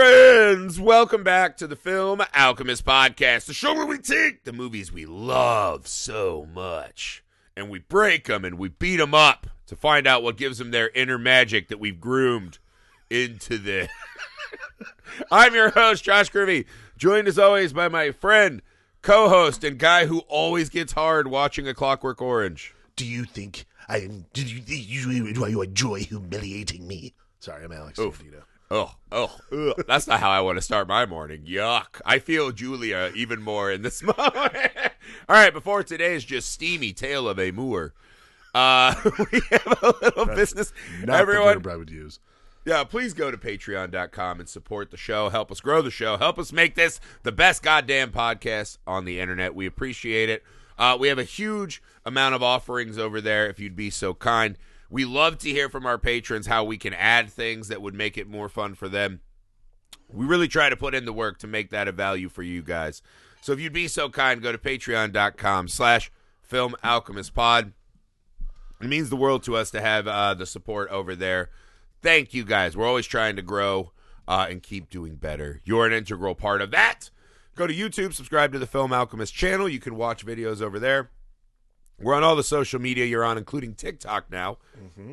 friends, welcome back to the Film Alchemist Podcast, the show where we take the movies we love so much, and we break them and we beat them up to find out what gives them their inner magic that we've groomed into this. I'm your host, Josh Grivie, joined as always by my friend, co-host, and guy who always gets hard watching A Clockwork Orange. Do you enjoy humiliating me? Sorry, I'm Alex. Oof. Oh, that's not how I want to start my morning. Yuck. I feel Julia even more in this moment. All right, before today's just steamy tale of a moor, we have a little that's business. Not everyone, the verb I would use. Yeah, please go to patreon.com and support the show. Help us grow the show. Help us make this the best goddamn podcast on the internet. We appreciate it. We have a huge amount of offerings over there, if you'd be so kind. We love to hear from our patrons how we can add things that would make it more fun for them. We really try to put in the work to make that a value for you guys. So if you'd be so kind, go to patreon.com/filmalchemistpod. It means the world to us to have the support over there. Thank you guys. We're always trying to grow and keep doing better. You're an integral part of that. Go to YouTube, subscribe to the Film Alchemist channel. You can watch videos over there. We're on all the social media you're on, including TikTok now. Mm-hmm.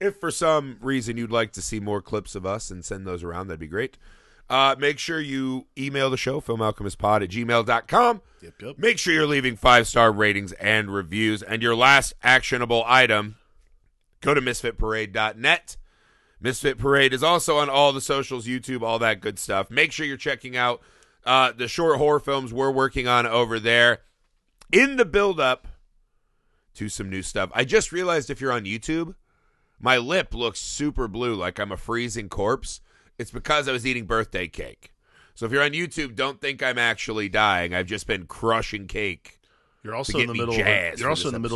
If for some reason you'd like to see more clips of us and send those around, that'd be great. Make sure you email the show, filmalchemistpod@gmail.com. Yep. Make sure you're leaving 5-star ratings and reviews. And your last actionable item, go to misfitparade.net. Misfit Parade is also on all the socials, YouTube, all that good stuff. Make sure you're checking out the short horror films we're working on over there. In the build-up to some new stuff. I just realized if you're on YouTube, my lip looks super blue like I'm a freezing corpse. It's because I was eating birthday cake. So if you're on YouTube, don't think I'm actually dying. I've just been crushing cake. You're also in the middle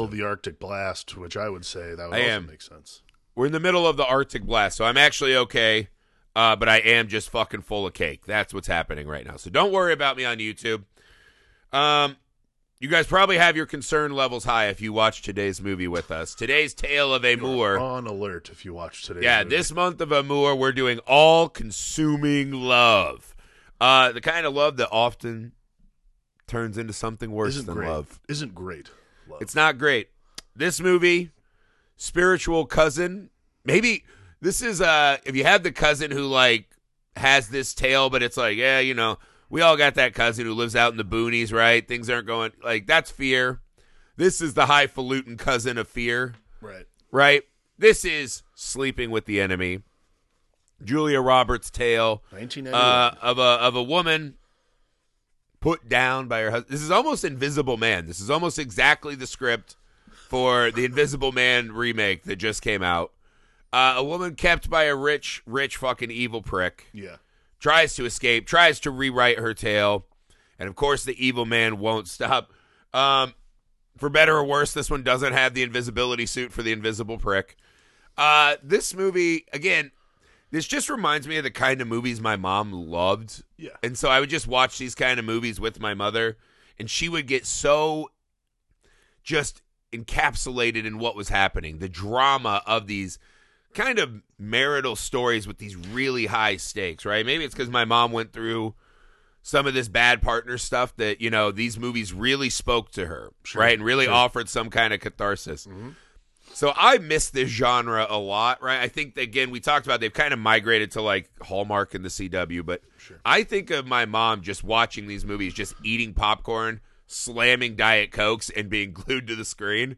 of the Arctic blast, which I would say that would also make sense. We're in the middle of the Arctic blast, so I'm actually okay, but I am just fucking full of cake. That's what's happening right now. So don't worry about me on YouTube. You guys probably have your concern levels high if you watch today's movie with us. Today's Tale of a Moor. On alert if you watch today's movie. This month of a Moor, we're doing all-consuming love. The kind of love that often turns into something worse than love. Isn't great. Love. It's not great. This movie, spiritual cousin, maybe this is, if you have the cousin who, like, has this tale, but it's like, yeah, you know, we all got that cousin who lives out in the boonies, right? Things aren't going, like, that's Fear. This is the highfalutin cousin of Fear. Right? This is Sleeping with the Enemy. Julia Roberts' tale of a woman put down by her husband. This is almost Invisible Man. This is almost exactly the script for the Invisible Man remake that just came out. A woman kept by a rich, rich fucking evil prick. Yeah. Tries to escape, tries to rewrite her tale, and of course the evil man won't stop. For better or worse, this one doesn't have the invisibility suit for the invisible prick. This movie, again, this just reminds me of the kind of movies my mom loved. Yeah. And so I would just watch these kind of movies with my mother, and she would get so just encapsulated in what was happening, the drama of these kind of marital stories with these really high stakes, right? Maybe it's because my mom went through some of this bad partner stuff that, you know, these movies really spoke to her, right? And really offered some kind of catharsis. Mm-hmm. So I miss this genre a lot, right? I think, again, we talked about they've kind of migrated to, like, Hallmark and the CW, but I think of my mom just watching these movies, just eating popcorn, slamming Diet Cokes, and being glued to the screen.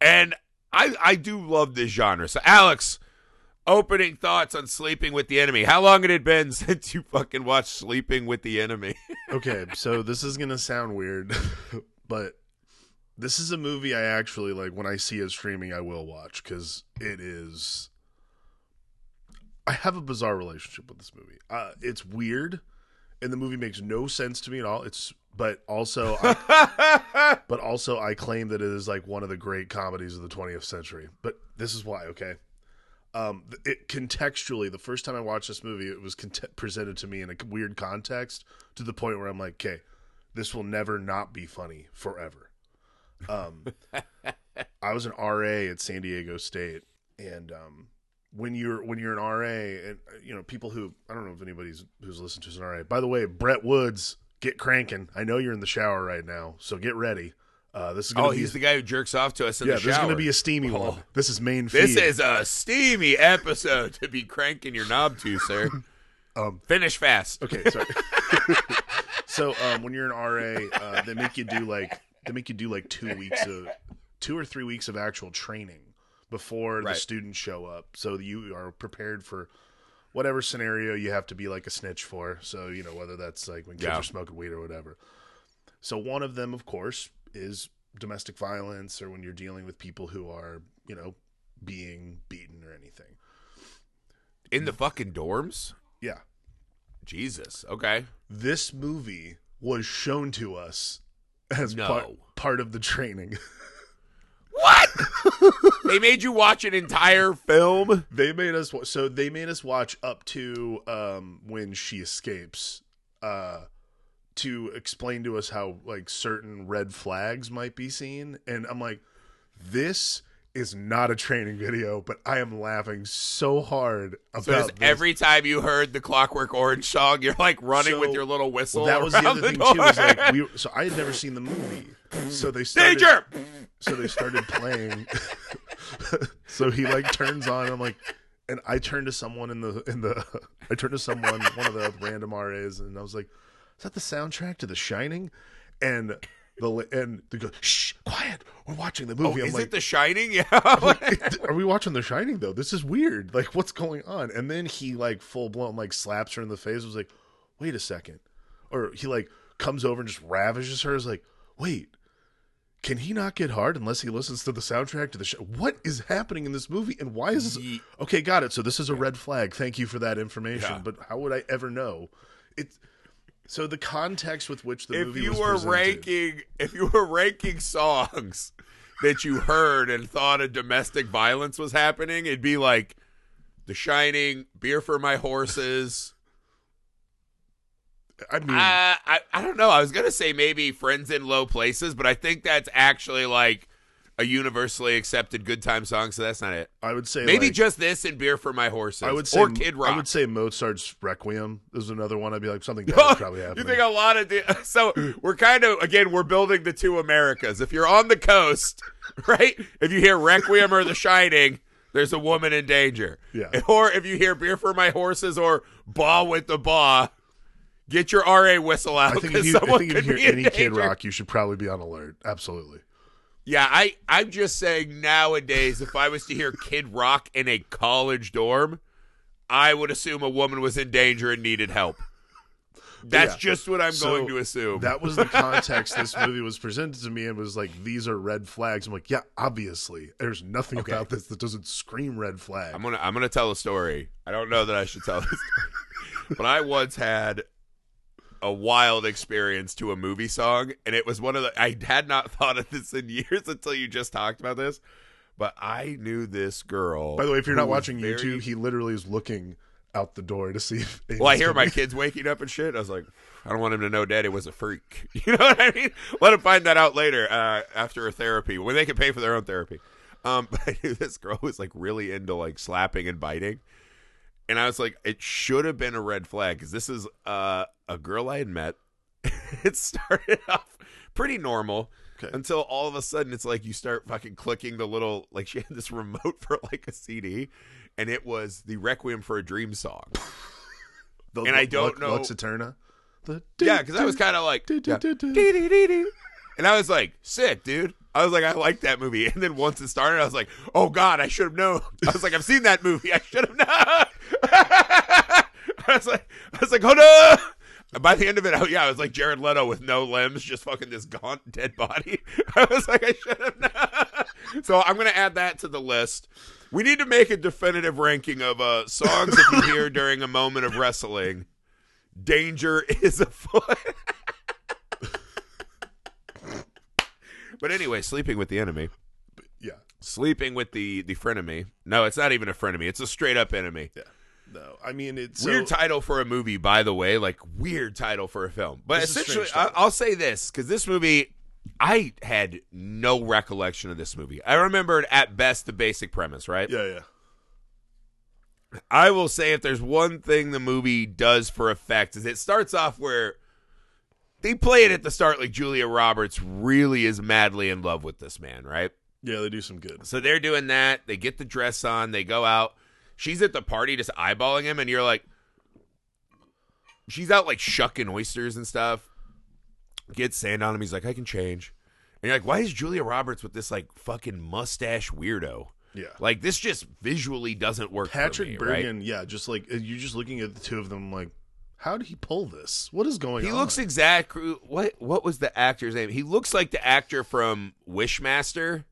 And I do love this genre. So, Alex, opening thoughts on Sleeping with the Enemy. How long had it been since you fucking watched Sleeping with the Enemy? Okay, so this is going to sound weird, but this is a movie I actually, like, when I see it streaming, I will watch because it is... I have a bizarre relationship with this movie. It's weird, and the movie makes no sense to me at all. But also I claim that it is like one of the great comedies of the 20th century. But this is why, okay? It contextually, the first time I watched this movie, it was presented to me in a weird context to the point where I'm like, okay, this will never not be funny forever. I was an RA at San Diego State, and when you're an RA, and you know, people who, I don't know if anybody's who's listened to is an RA. By the way, Brett Woods, get cranking. I know you're in the shower right now, so get ready. This is gonna be, he's the guy who jerks off to us in the shower. Yeah, this is going to be a steamy one. This is main feed. This is a steamy episode to be cranking your knob to, sir. Finish fast. Okay, sorry. So when you're an RA, they make you do like 2 weeks of 2 or 3 weeks of actual training before the students show up, so that you are prepared for whatever scenario you have to be like a snitch for. So, you know, whether that's like when kids are smoking weed or whatever. So one of them, of course, is domestic violence, or when you're dealing with people who are, you know, being beaten or anything. In the fucking dorms? Yeah. Jesus. Okay. This movie was shown to us as part of the training. What? They made you watch an entire film? They made us watch up to when she escapes, to explain to us how like certain red flags might be seen. And I'm like, this is not a training video, but I am laughing so hard about this. Every time you heard the Clockwork Orange song, you're like running with your little whistle. Well, that was the other thing too. Is like, I had never seen the movie, so they started. Danger! So they started playing. So he like turns on. I'm like, and I turned to someone one of the random RAs, and I was like, is that the soundtrack to The Shining? And they go, shh, quiet. We're watching the movie. Oh, is it The Shining? Yeah. Are we watching The Shining though? This is weird. Like, what's going on? And then he like full blown like slaps her in the face. I was like, wait a second. Or he like comes over and just ravages her. I was like, wait, can he not get hard unless he listens to the soundtrack to the show? What is happening in this movie? And why is this? Okay, got it. So this is a red flag. Thank you for that information. Yeah. But how would I ever know? So the context with which the movie was presented. If you were ranking songs that you heard and thought of domestic violence was happening, it'd be like The Shining, Beer for My Horses. I mean, I don't know. I was gonna say maybe Friends in Low Places, but I think that's actually like a universally accepted good time song, so that's not it. I would say maybe like, just this and Beer for My Horses. I would say, or Kid Rock. I would say Mozart's Requiem is another one. I'd be like, something bad probably happened. You think a lot of so we're kind of, again, we're building the two Americas. If you're on the coast, right? If you hear Requiem or The Shining, there's a woman in danger. Yeah. Or if you hear Beer for My Horses or Ba with the Ba, get your RA whistle out. I think if you hear any Kid Rock, you should probably be on alert. Absolutely. Yeah, I'm just saying nowadays, if I was to hear Kid Rock in a college dorm, I would assume a woman was in danger and needed help. That's just what I'm going to assume. That was the context this movie was presented to me, and was like, these are red flags. I'm like, yeah, obviously. There's nothing about this that doesn't scream red flag. I'm gonna tell a story. I don't know that I should tell this story. But I once had a wild experience to a movie song, and it was one of the, I had not thought of this in years until you just talked about this, but I knew this girl. By the way, if you're not watching YouTube, he literally is looking out the door to see if I hear my kids waking up and shit. I was like, I don't want him to know Daddy was a freak. You know what I mean? Let him find that out later, after a therapy, when they can pay for their own therapy. But I knew this girl was like really into like slapping and biting. And I was like, it should have been a red flag, because this is a girl I had met. It started off pretty normal until all of a sudden it's like you start fucking clicking the little, like she had this remote for like a CD, and it was the Requiem for a Dream song. I don't know. Lux Eterna? Because I was kind of like, and I was like, sick, dude. I was like, I like that movie. And then once it started, I was like, oh, God, I should have known. I was like, I've seen that movie. I should have known. I was like, oh, no. And by the end of it, I was like Jared Leto with no limbs, just fucking this gaunt, dead body. I was like, I should have known. So I'm going to add that to the list. We need to make a definitive ranking of songs that you hear during a moment of wrestling. Danger is afoot. But anyway, Sleeping with the Enemy. Yeah. Sleeping with the frenemy. No, it's not even a frenemy. It's a straight-up enemy. Yeah. No, I mean, it's... Weird title for a movie, by the way. Like, weird title for a film. But essentially, I'll say this, because this movie, I had no recollection of this movie. I remembered, at best, the basic premise, right? Yeah, yeah. I will say if there's one thing the movie does for effect is it starts off where they play it at the start like Julia Roberts really is madly in love with this man, right? Yeah, they do some good. So they're doing that. They get the dress on. They go out. She's at the party just eyeballing him, and you're like, she's out like shucking oysters and stuff. Gets sand on him. He's like, I can change. And you're like, why is Julia Roberts with this like fucking mustache weirdo? Yeah. Like this just visually doesn't work Patrick for me, Bergen, right? Yeah, just like you're just looking at the two of them like, how did he pull this? What is going on? He looks exactly what was the actor's name? He looks like the actor from Wishmaster.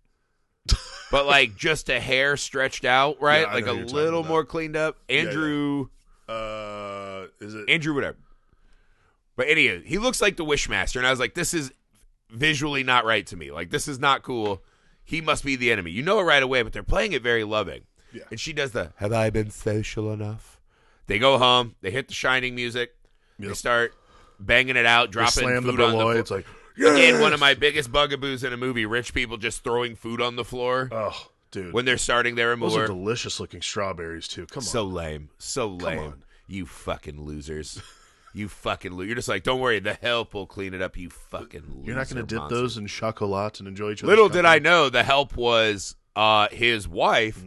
But like just a hair stretched out, right? Yeah, like a little more cleaned up. Andrew is it Andrew whatever. But anyway, he looks like the Wishmaster, and I was like, this is visually not right to me. Like this is not cool. He must be the enemy. You know it right away, but they're playing it very loving. Yeah. And she does the, have I been social enough? They go home. They hit the Shining music. Yep. They start banging it out, dropping food on the floor. It's like, yes! Again, one of my biggest bugaboos in a movie, rich people just throwing food on the floor. Oh, dude. When they're starting their amour. Those are delicious-looking strawberries, too. Come on. So lame. So lame. You fucking losers. You fucking loser. You're just like, don't worry, the help will clean it up, you fucking loser. You're not going to dip those in chocolate and enjoy each other's Little company. Did I know the help was his wife,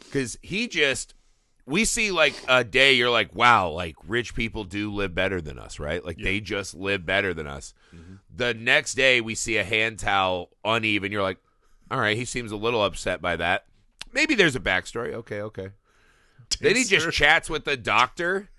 because he just, we see like a day, you're like, wow, like rich people do live better than us, right? Like they just live better than us. The next day we see a hand towel uneven. You're like, all right, he seems a little upset by that. Maybe there's a backstory. Okay. Then he just chats with the doctor.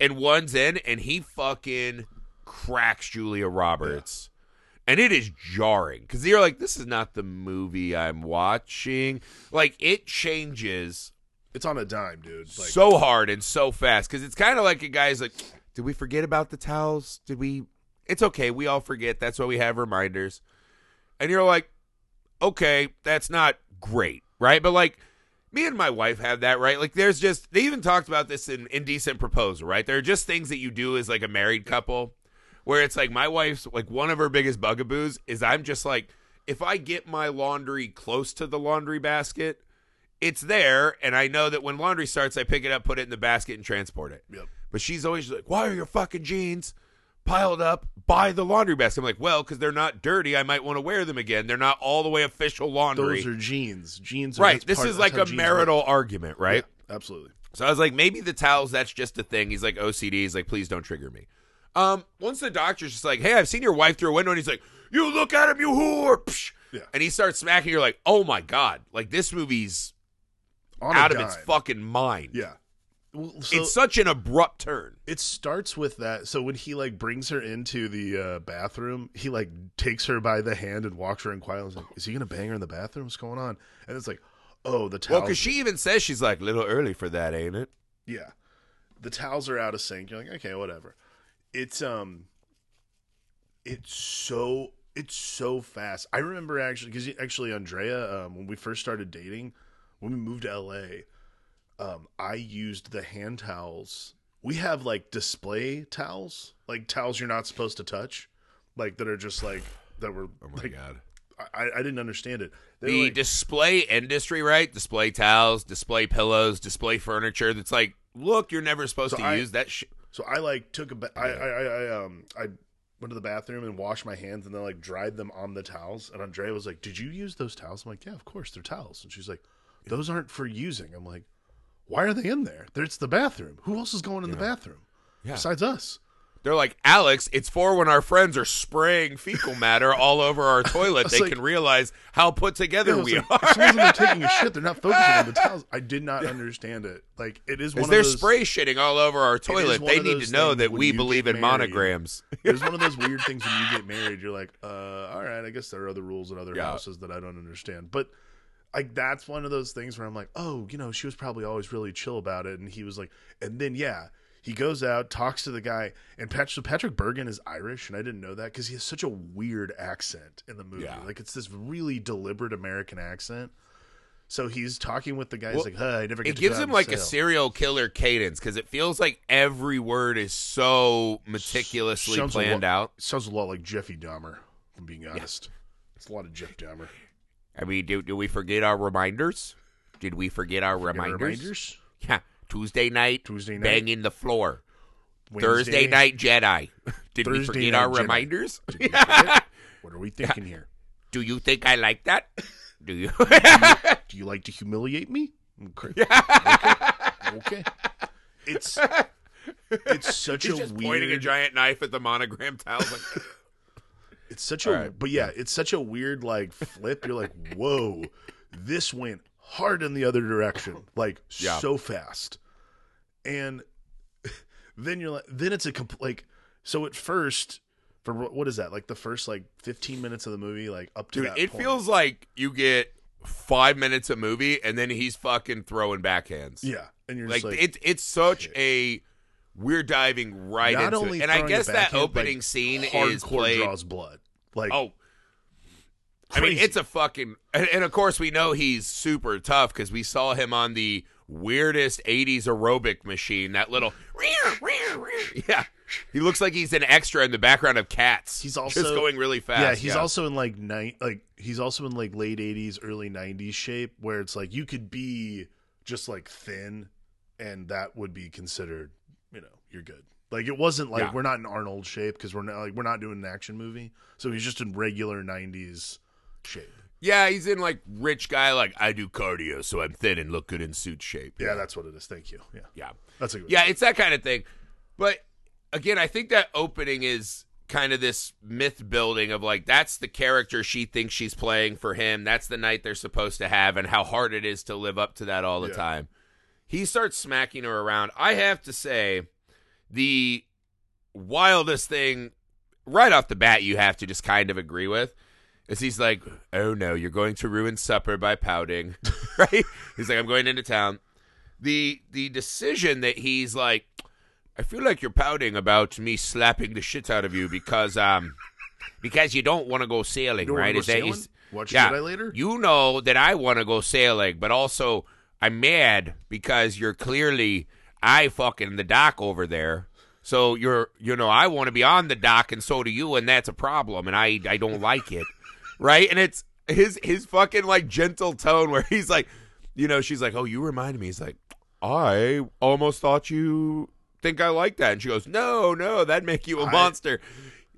And one's in, and he fucking cracks Julia Roberts. Yeah. And it is jarring. Because you're like, this is not the movie I'm watching. Like, it changes. It's on a dime, dude. Like, so hard and so fast. Because it's kind of like a guy's like, did we forget about the towels? Did we? It's okay. We all forget. That's why we have reminders. And you're like, okay, that's not great, right? But, like, me and my wife have that, right? Like, there's just, they even talked about this in Indecent Proposal, right? There are just things that you do as, like, a married couple where it's, like, my wife's, like, one of her biggest bugaboos is I'm just, like, if I get my laundry close to the laundry basket, it's there, and I know that when laundry starts, I pick it up, put it in the basket, and transport it. Yep. But she's always like, why are your fucking jeans piled up by the laundry basket? I'm like, well, because they're not dirty. I might want to wear them again. They're not all the way official laundry. Those are jeans. Jeans are right. This is like a marital argument, right? Yeah, absolutely. So I was like, maybe the towels, that's just a thing. He's like OCD. He's like, please don't trigger me. Once the doctor's just like, hey, I've seen your wife through a window, and he's like, you look at him, you whore. Psh. Yeah. And he starts smacking. You're like, oh my God. Like this movie's out of its fucking mind. Yeah. Well, so it's such an abrupt turn. It starts with that. So when he like brings her into the bathroom, he like takes her by the hand and walks her in quietly. Like, is he gonna bang her in the bathroom? What's going on? And it's like, oh, the towels. Well, because she even says she's like, little early for that, ain't it? Yeah, the towels are out of sync. You're like, okay, whatever. It's so fast. I remember because Andrea, when we first started dating, when we moved to LA. I used the hand towels. We have like display towels, like towels you're not supposed to touch, like that are just like that were. Oh my God! I didn't understand it. The display industry, right? Display towels, display pillows, display furniture. That's like, look, you're never supposed to use that shit. So I like took a bath. I went to the bathroom and washed my hands and then like dried them on the towels. And Andrea was like, "Did you use those towels?" I'm like, "Yeah, of course, they're towels." And she's like, "Those aren't for using." I'm like, why are they in there? It's the bathroom. Who else is going in the bathroom besides us? They're like, Alex, it's for when our friends are spraying fecal matter all over our toilet. They can realize how put together we are. As soon as they're taking a shit, they're not focusing on the towels. I did not understand it. Like, it is one of those. If they're spray shitting all over our toilet, they need to know that we believe in monograms. It's one of those weird things when you get married. You're like, all right, I guess there are other rules in other houses that I don't understand. But like that's one of those things where I'm like, oh, you know, she was probably always really chill about it, and he was like, and then he goes out, talks to the guy, and Patrick Bergen is Irish, and I didn't know that because he has such a weird accent in the movie, like it's this really deliberate American accent. So he's talking with the guy. He's like, huh, I never get to go out and sail. It gives him like a serial killer cadence because it feels like every word is so meticulously planned out. Sounds a lot like Jeffy Dahmer. If I'm being honest, it's a lot of Jeff Dahmer. I mean, do we forget our reminders? Did we forget our reminders? Yeah. Tuesday night. Banging the floor. Wednesday. Thursday night, Jedi. Did we forget our reminders? Did we forget? What are we thinking here? Do you think I like that? Do you? do you like to humiliate me? Okay. It's such He's a just weird. Pointing a giant knife at the monogram tile. Like... It's such All a. Right. But yeah, it's such a weird like flip. You're like, whoa, this went hard in the other direction, like so fast, and then you're like, then it's a like. So at first, for what is that? Like the first like 15 minutes of the movie, like up to that point. Feels like you get 5 minutes of movie, and then he's fucking throwing backhands. Yeah, and you're like, it's such a. We're diving right into it. And I guess that opening scene is played. Hardcore draws blood. Like, oh. Crazy. I mean, it's a fucking... And of course, we know he's super tough because we saw him on the weirdest 80s aerobic machine. That little... Yeah. He looks like he's an extra in the background of Cats. He's also... Just going really fast. Yeah, he's also in like... he's also in like late 80s, early 90s shape where it's like you could be just like thin and that would be considered... You know, you're good. Like it wasn't like we're not in Arnold shape because we're not doing an action movie. So he's just in regular 90s shape. Yeah, he's in like rich guy. Like I do cardio, so I'm thin and look good in suit shape. Yeah, that's what it is. Thank you. Yeah. That's a good one. It's that kind of thing. But again, I think that opening is kind of this myth building of like that's the character she thinks she's playing for him. That's the night they're supposed to have, and how hard it is to live up to that all the time. He starts smacking her around. I have to say, the wildest thing right off the bat you have to just kind of agree with is he's like, oh, no, you're going to ruin supper by pouting, right? He's like, I'm going into town. The decision that he's like, I feel like you're pouting about me slapping the shit out of you because you don't want to go sailing, right? Watch Jedi later? You know that I want to go sailing, but also... I'm mad because you're clearly fucking the dock over there. So I want to be on the dock and so do you. And that's a problem. And I don't like it. Right. And it's his fucking like gentle tone where he's like, you know, she's like, oh, you remind me. He's like, I almost thought you think I like that. And she goes, no, that'd make you a monster.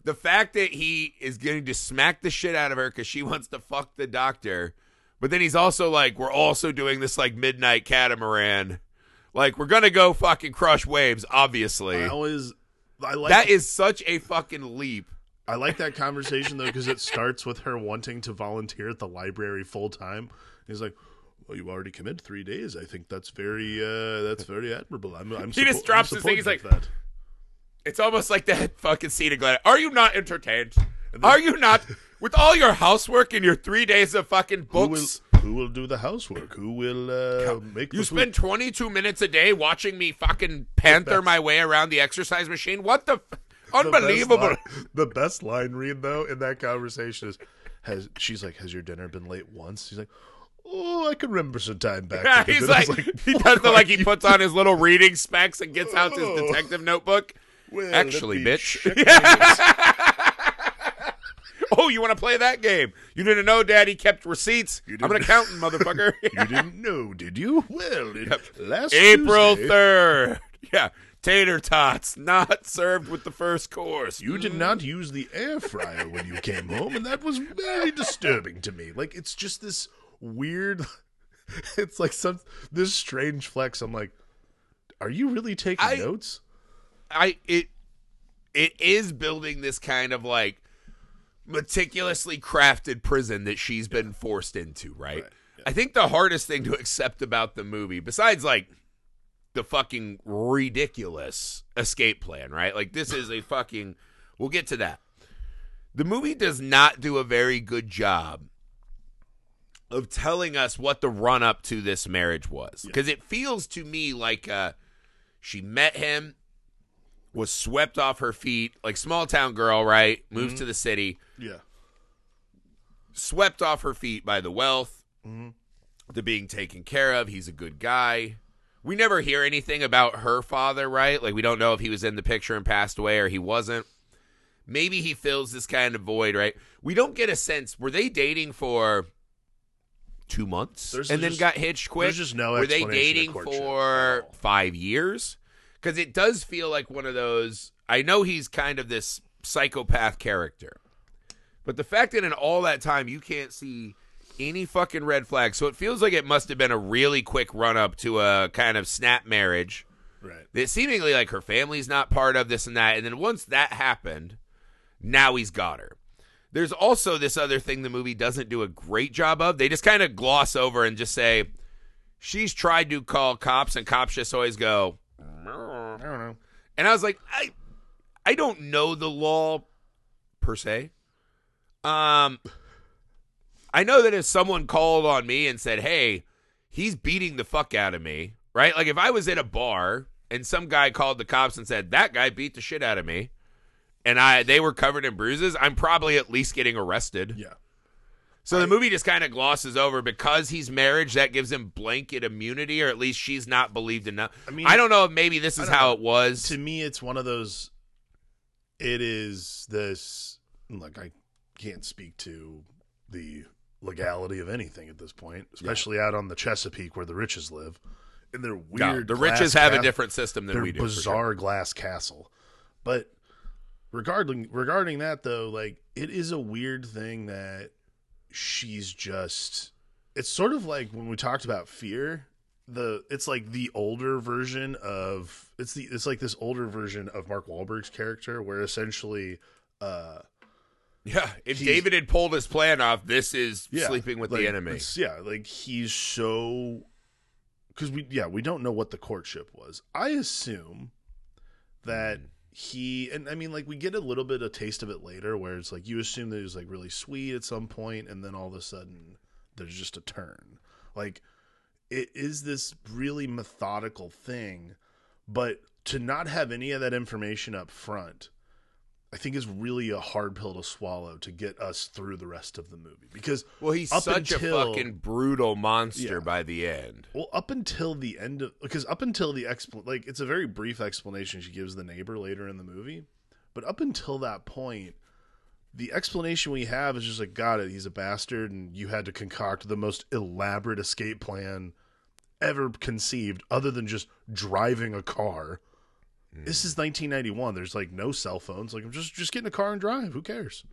The fact that he is going to smack the shit out of her because she wants to fuck the doctor. But then he's also like, we're also doing this like midnight catamaran. Like, we're going to go fucking crush waves, obviously. That is such a fucking leap. I like that conversation, though, because it starts with her wanting to volunteer at the library full time. He's like, well, you already committed 3 days. I think that's very admirable. He just drops his thing. He's like, that. It's almost like that fucking scene of Gladys. Are you not entertained? Are you not... With all your housework and your 3 days of fucking books. Who will do the housework? Who will make the food? You spend 22 minutes a day watching me fucking panther my way around the exercise machine? What the... Unbelievable. The best line read, though, in that conversation is, she's like, has your dinner been late once? He's like, oh, I can remember some time back. Yeah, he's like he does the like he puts on his little reading specs and gets out his detective notebook. Well, actually, bitch. Oh, you want to play that game? You didn't know Daddy kept receipts. I'm an accountant, motherfucker. You didn't know, did you? Well, last April Tuesday... 3rd. Yeah. Tater tots, not served with the first course. You did not use the air fryer when you came home, and that was very disturbing to me. Like, it's just this weird... It's like this strange flex. I'm like, are you really taking notes? It is building this kind of, like, meticulously crafted prison that she's been forced into, right? I think the hardest thing to accept about the movie, besides like the fucking ridiculous escape plan, right? Like this is a fucking, we'll get to that. The movie does not do a very good job of telling us what the run up to this marriage was, because it feels to me like she met him, was swept off her feet, like small town girl, right? Moves to the city. Yeah. Swept off her feet by the wealth, the being taken care of. He's a good guy. We never hear anything about her father, right? Like, we don't know if he was in the picture and passed away or he wasn't. Maybe he fills this kind of void, right? We don't get a sense. Were they dating for 2 months then got hitched quick. There's just no explanation. Were they dating for 5 years? Because it does feel like one of those. I know he's kind of this psychopath character, but the fact that in all that time you can't see any fucking red flag, so it feels like it must have been a really quick run up to a kind of snap marriage. Right. That seemingly like her family's not part of this and that, and then once that happened, now he's got her. There's also this other thing the movie doesn't do a great job of. They just kind of gloss over and just say, she's tried to call cops, and cops just always go, I don't know. And I was like, I don't know the law per se. I know that if someone called on me and said, hey, he's beating the fuck out of me, right? Like if I was at a bar and some guy called the cops and said, that guy beat the shit out of me, and they were covered in bruises, I'm probably at least getting arrested. Yeah. So the movie just kind of glosses over because he's married, that gives him blanket immunity, or at least she's not believed enough. I mean, I don't know if maybe this is how it was. To me, it's one of those, it is this, like, I can't speak to the legality of anything at this point, especially out on the Chesapeake where the riches live. And they're weird. No, the riches have a different system than we do. They're bizarre glass castle. But regarding that, though, like, it is a weird thing that she's just, it's sort of like when we talked about Fear, it's like this older version of Mark Wahlberg's character, where essentially if David had pulled his plan off, this is Sleeping with the Enemy. Like he's so, because we don't know what the courtship was. I assume that he, and I mean, like, we get a little bit of taste of it later where it's like you assume that he was like really sweet at some point, and then all of a sudden there's just a turn. Like, it is this really methodical thing, but to not have any of that information up front, I think, is really a hard pill to swallow to get us through the rest of the movie. Because he's such a fucking brutal monster by the end. Well, up until the it's a very brief explanation she gives the neighbor later in the movie, but up until that point, the explanation we have is just like, got it, he's a bastard, and you had to concoct the most elaborate escape plan ever conceived, other than just driving a car. This is 1991. There's like no cell phones. Like, I'm just get in a car and drive. Who cares?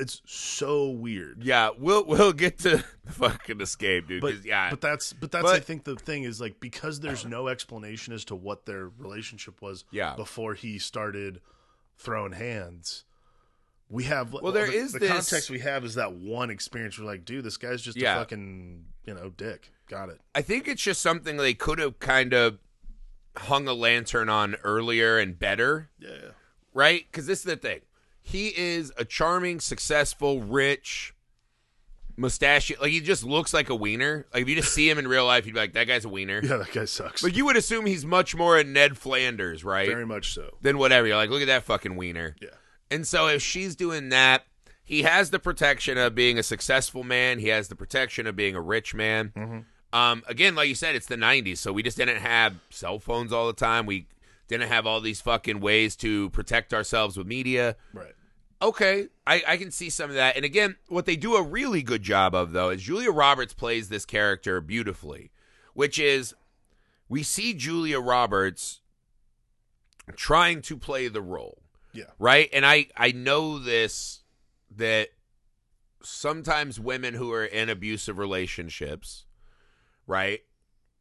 It's so weird. Yeah, we'll get to fucking escape, dude. But I think the thing is, like, because there's no explanation as to what their relationship was before he started throwing hands. We have context we have is that one experience where, like, dude, this guy's just a fucking dick. Got it. I think it's just something they could have kind of hung a lantern on earlier and better. Yeah. Right? Because this is the thing. He is a charming, successful, rich, mustachio. Like, he just looks like a wiener. Like, if you just see him in real life, you'd be like, that guy's a wiener. Yeah, that guy sucks. Like, you would assume he's much more a Ned Flanders, right? Very much so. Than whatever. You're like, look at that fucking wiener. Yeah. And so if she's doing that, he has the protection of being a successful man. He has the protection of being a rich man. Mm-hmm. Again, like you said, it's the 90s, so we just didn't have cell phones all the time. We didn't have all these fucking ways to protect ourselves with media. Right. Okay, I can see some of that. And again, what they do a really good job of, though, is Julia Roberts plays this character beautifully, which is, we see Julia Roberts trying to play the role. Yeah. Right? And I know this, that sometimes women who are in abusive relationships, right,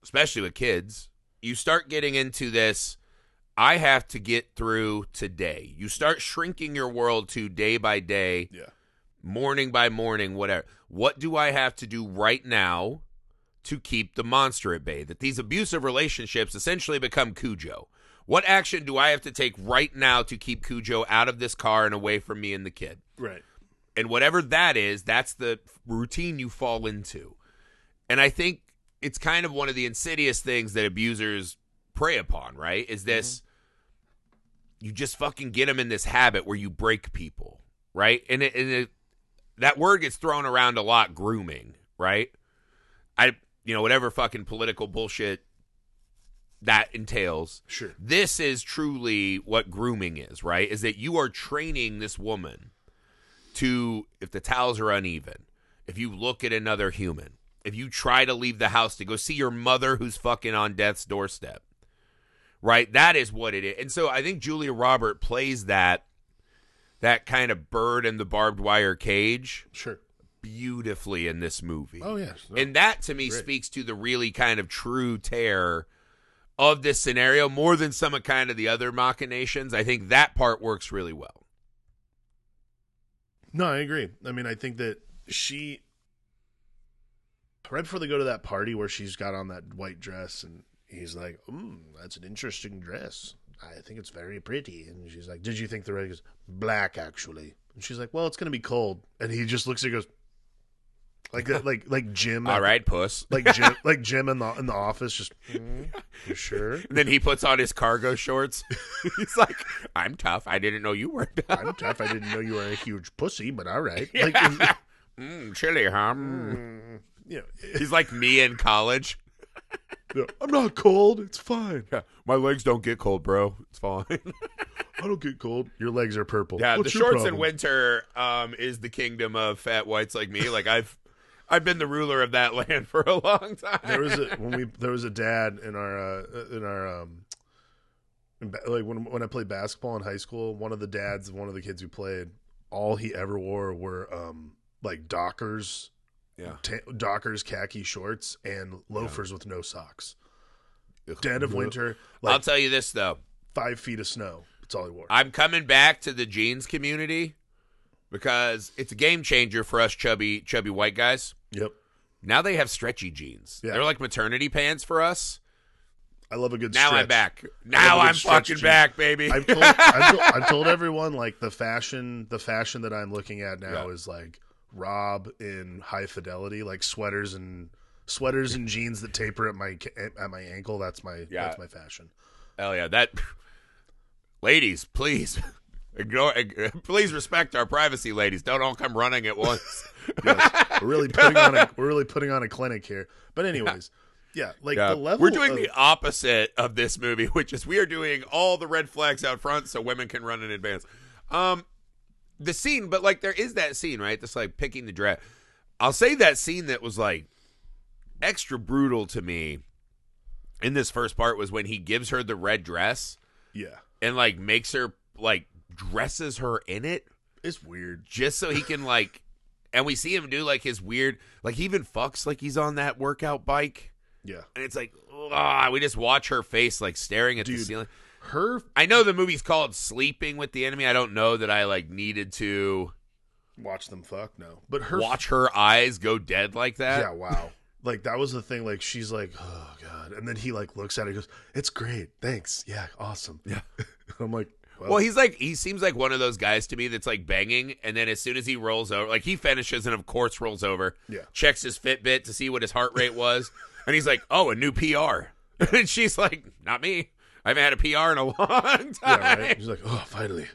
especially with kids, you start getting into this, I have to get through today. You start shrinking your world to day by day, morning by morning, whatever. What do I have to do right now to keep the monster at bay? That these abusive relationships essentially become Cujo. What action do I have to take right now to keep Cujo out of this car and away from me and the kid? Right. And whatever that is, that's the routine you fall into. And I think it's kind of one of the insidious things that abusers prey upon, right? Is this, you just fucking get them in this habit where you break people, right? And that word gets thrown around a lot, grooming, right? Whatever fucking political bullshit that entails. Sure. This is truly what grooming is, right? Is that you are training this woman to, if the towels are uneven, if you look at another human, if you try to leave the house to go see your mother who's fucking on death's doorstep, right? That is what it is. And so I think Julia Roberts plays that kind of bird in the barbed wire cage. Sure. Beautifully in this movie. Oh, yes. No. And that, to me, speaks to the really kind of true terror of this scenario more than some of kind of the other machinations. I think that part works really well. No, I agree. I mean, I think that she, right before they go to that party where she's got on that white dress and he's like, that's an interesting dress. I think it's very pretty. And she's like, did you think the red is black, actually? And she's like, well, it's going to be cold. And he just looks and goes, like Jim. All right, puss. Like Jim in the office, just, for sure. And then he puts on his cargo shorts. He's like, I'm tough. I didn't know you were tough. I'm tough. I didn't know you were a huge pussy, but all right. Yeah. Like, chilly, huh? Yeah. He's like me in college. No, I'm not cold. It's fine. Yeah, my legs don't get cold, bro. It's fine. I don't get cold. Your legs are purple. Yeah, what's the shorts problem? In winter is the kingdom of fat whites like me. Like I've been the ruler of that land for a long time. There was a dad in our like when I played basketball in high school. One of the dads of one of the kids who played, all he ever wore were like Dockers. Yeah. Dockers, khaki shorts, and loafers with no socks. Dead of winter. Like, I'll tell you this, though. 5 feet of snow. That's all he wore. I'm coming back to the jeans community because it's a game changer for us chubby white guys. Yep. Now they have stretchy jeans. Yeah. They're like maternity pants for us. I love a good stretch. Now I'm back. Now I'm fucking back, baby. I've told everyone, like, the fashion that I'm looking at now is like Rob in High Fidelity, like sweaters and jeans that taper at my ankle. That's my fashion. Hell yeah, that. Ladies, please ignore. Please respect our privacy, ladies. Don't all come running at once. Yes, we're really putting on a clinic here. But anyways, the level we're doing the opposite of this movie, which is we are doing all the red flags out front so women can run in advance. The scene, but, like, there is that scene, right? That's, like, picking the dress. I'll say that scene that was, like, extra brutal to me in this first part was when he gives her the red dress. Yeah. And, like, makes her, like, dresses her in it. It's weird. Just so he can, like, and we see him do, like, his weird, like, he even fucks like he's on that workout bike. Yeah. And it's like, we just watch her face, like, staring at the ceiling. I know the movie's called Sleeping with the Enemy. I don't know that I, like, needed to watch them fuck. No, but watch her eyes go dead like that. Yeah, wow. Like, that was the thing. Like, she's like, oh god, and then he, like, looks at her and goes, "It's great, thanks. Yeah, awesome. Yeah." I'm like, well, he's like, he seems like one of those guys to me that's like banging, and then as soon as he rolls over, like, he finishes and of course rolls over. Yeah, checks his Fitbit to see what his heart rate was, and he's like, "Oh, a new PR," and she's like, "Not me. I haven't had a PR in a long time." Yeah, right? He's like, oh, finally,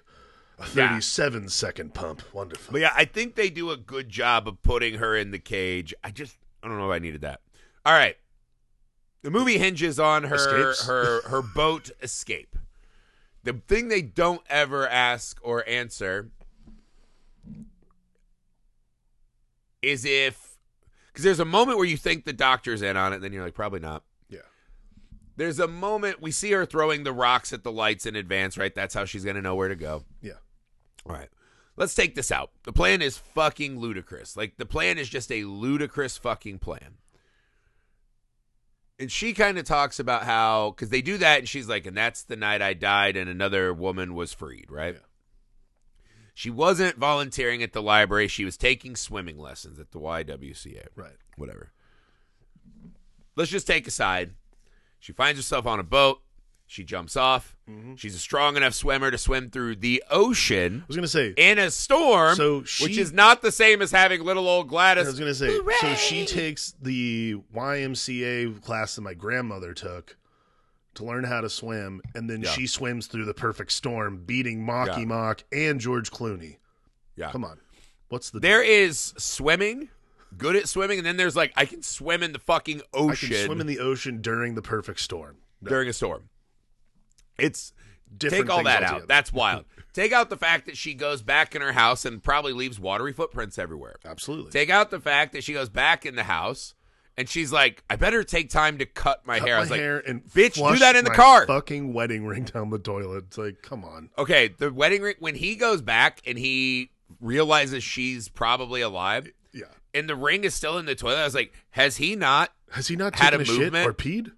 a 37-second pump. Wonderful. But yeah, I think they do a good job of putting her in the cage. I don't know if I needed that. All right. The movie hinges on her boat escape. The thing they don't ever ask or answer is if, because there's a moment where you think the doctor's in on it, and then you're like, probably not. There's a moment we see her throwing the rocks at the lights in advance, right? That's how she's going to know where to go. Yeah. All right. Let's take this out. The plan is fucking ludicrous. Like, the plan is just a ludicrous fucking plan. And she kind of talks about how, because they do that, and she's like, and that's the night I died and another woman was freed, right? Yeah. She wasn't volunteering at the library. She was taking swimming lessons at the YWCA. Right. Whatever. Let's just take aside. She finds herself on a boat. She jumps off. Mm-hmm. She's a strong enough swimmer to swim through the ocean. I was going to say. In a storm, which is not the same as having little old Gladys. I was going to say. Hooray! So she takes the YMCA class that my grandmother took to learn how to swim, and then she swims through the perfect storm, beating Mocky Mock and George Clooney. Yeah. Come on. What's the There is swimming. Good at swimming, and then there's like, I can swim in the fucking ocean. I can swim in the ocean during the perfect storm. No. During a storm. It's different. Take all that altogether. Out. That's wild. Take out the fact that she goes back in her house and probably leaves watery footprints everywhere. Absolutely. Take out the fact that she goes back in the house And she's like, I better take time to cut my hair. I was like, bitch, do that in the car. Fucking wedding ring down the toilet. It's like, come on. Okay, the wedding ring, when he goes back and he realizes she's probably alive. Yeah. And the ring is still in the toilet. I was like, has he not had a movement? Shit or peed?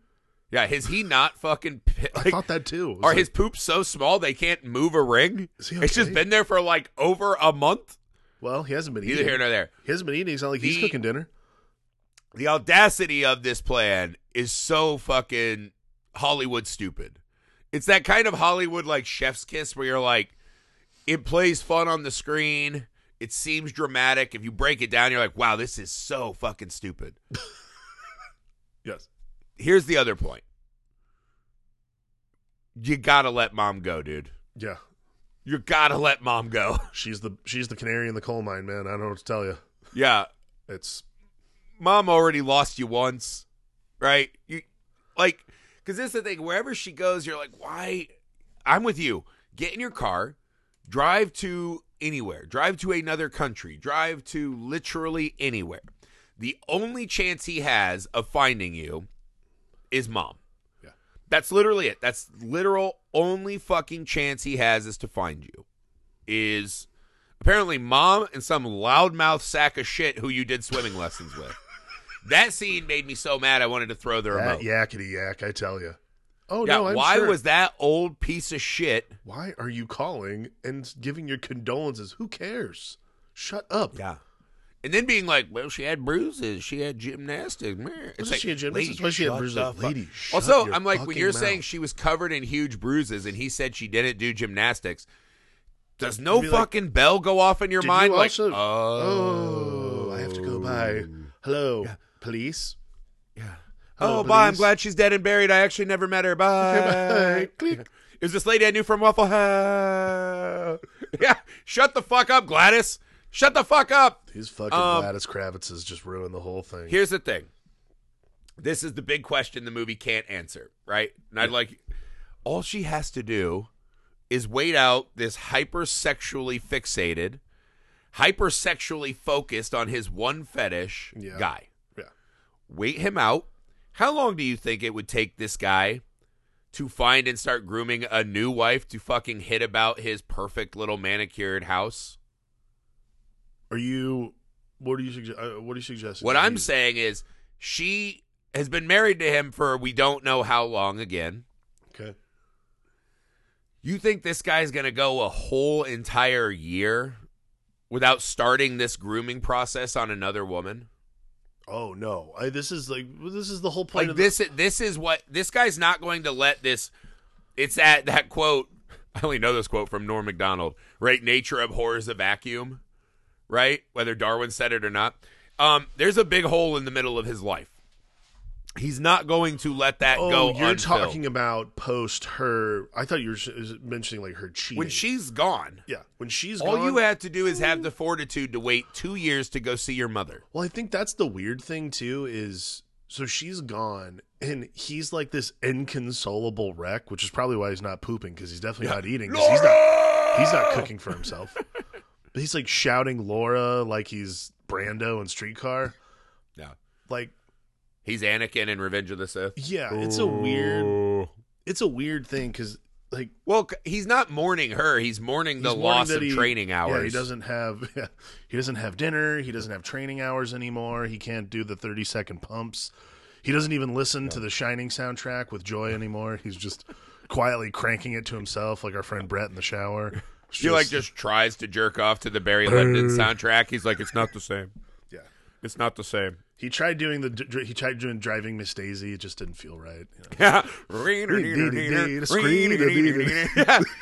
Yeah, has he not fucking... I thought that too. Are like, his poops so small they can't move a ring? Is he okay? It's just been there for like over a month. Well, he hasn't been eating. Neither here nor there. He hasn't been eating. It's not like he's cooking dinner. The audacity of this plan is so fucking Hollywood stupid. It's that kind of Hollywood like chef's kiss where you're like, it plays fun on the screen. It seems dramatic. If you break it down, you're like, wow, this is so fucking stupid. Yes. Here's the other point. You gotta let mom go, dude. Yeah. You gotta let mom go. She's the canary in the coal mine, man. I don't know what to tell you. Yeah. It's... Mom already lost you once, right? You like, because this is the thing. Wherever she goes, you're like, why? I'm with you. Get in your car, drive to anywhere, drive to another country, drive to literally anywhere. The only chance he has of finding you is mom. Yeah, that's literally it. That's literal only fucking chance he has is to find you. Is apparently mom and some loudmouth sack of shit who you did swimming lessons with. That scene made me so mad I wanted to throw the remote. Yakety yak, I tell you. Oh, yeah, no, why was that old piece of shit? Why are you calling and giving your condolences? Who cares? Shut up. Yeah. And then being like, well, she had bruises. She had gymnastics. It's like, she had gymnastics? Lady, she had bruises. Lady, also, I'm like, when you're saying she was covered in huge bruises and he said she didn't do gymnastics, does no fucking like, bell go off in your mind? You also, like, oh, I have to go by. Hello. Yeah. Police. Yeah. Hello, oh, police. Bye. I'm glad she's dead and buried. I actually never met her. Bye. Click. It was this lady I knew from Waffle House. Yeah. Shut the fuck up, Gladys. Shut the fuck up. These fucking Gladys Kravitzes just ruined the whole thing. Here's the thing. This is the big question the movie can't answer, right? And I'd like, all she has to do is wait out this hypersexually fixated, hypersexually focused on his one fetish guy. Wait him out. How long do you think it would take this guy to find and start grooming a new wife to fucking hit about his perfect little manicured house? What do you suggest? What I'm saying is she has been married to him for we don't know how long again. Okay. You think this guy's going to go a whole entire year without starting this grooming process on another woman? Oh no! This is the whole point. Like of this is what this guy's not going to let this. It's that quote. I only know this quote from Norm Macdonald. Right? Nature abhors a vacuum. Right? Whether Darwin said it or not. There's a big hole in the middle of his life. He's not going to let that go. You're unfilled. Talking about post her. I thought you were mentioning like her cheating. When she's gone. Yeah. When she's gone. All you have to do is have the fortitude to wait 2 years to go see your mother. Well, I think that's the weird thing too is so she's gone and he's like this inconsolable wreck, which is probably why he's not pooping because he's definitely not eating. He's not cooking for himself. But he's like shouting Laura like he's Brando in Streetcar. Yeah. Like. He's Anakin in Revenge of the Sith. Yeah, it's a weird thing because, like, well, he's not mourning her; he's mourning the loss of training hours. Yeah, he doesn't have dinner. He doesn't have training hours anymore. He can't do the 30-second pumps. He doesn't even listen to the Shining soundtrack with joy anymore. He's just quietly cranking it to himself, like our friend Brett in the shower. She like just tries to jerk off to the Barry Lyndon soundtrack. He's like, it's not the same. Yeah, it's not the same. He tried doing Driving Miss Daisy. It just didn't feel right. Yeah, and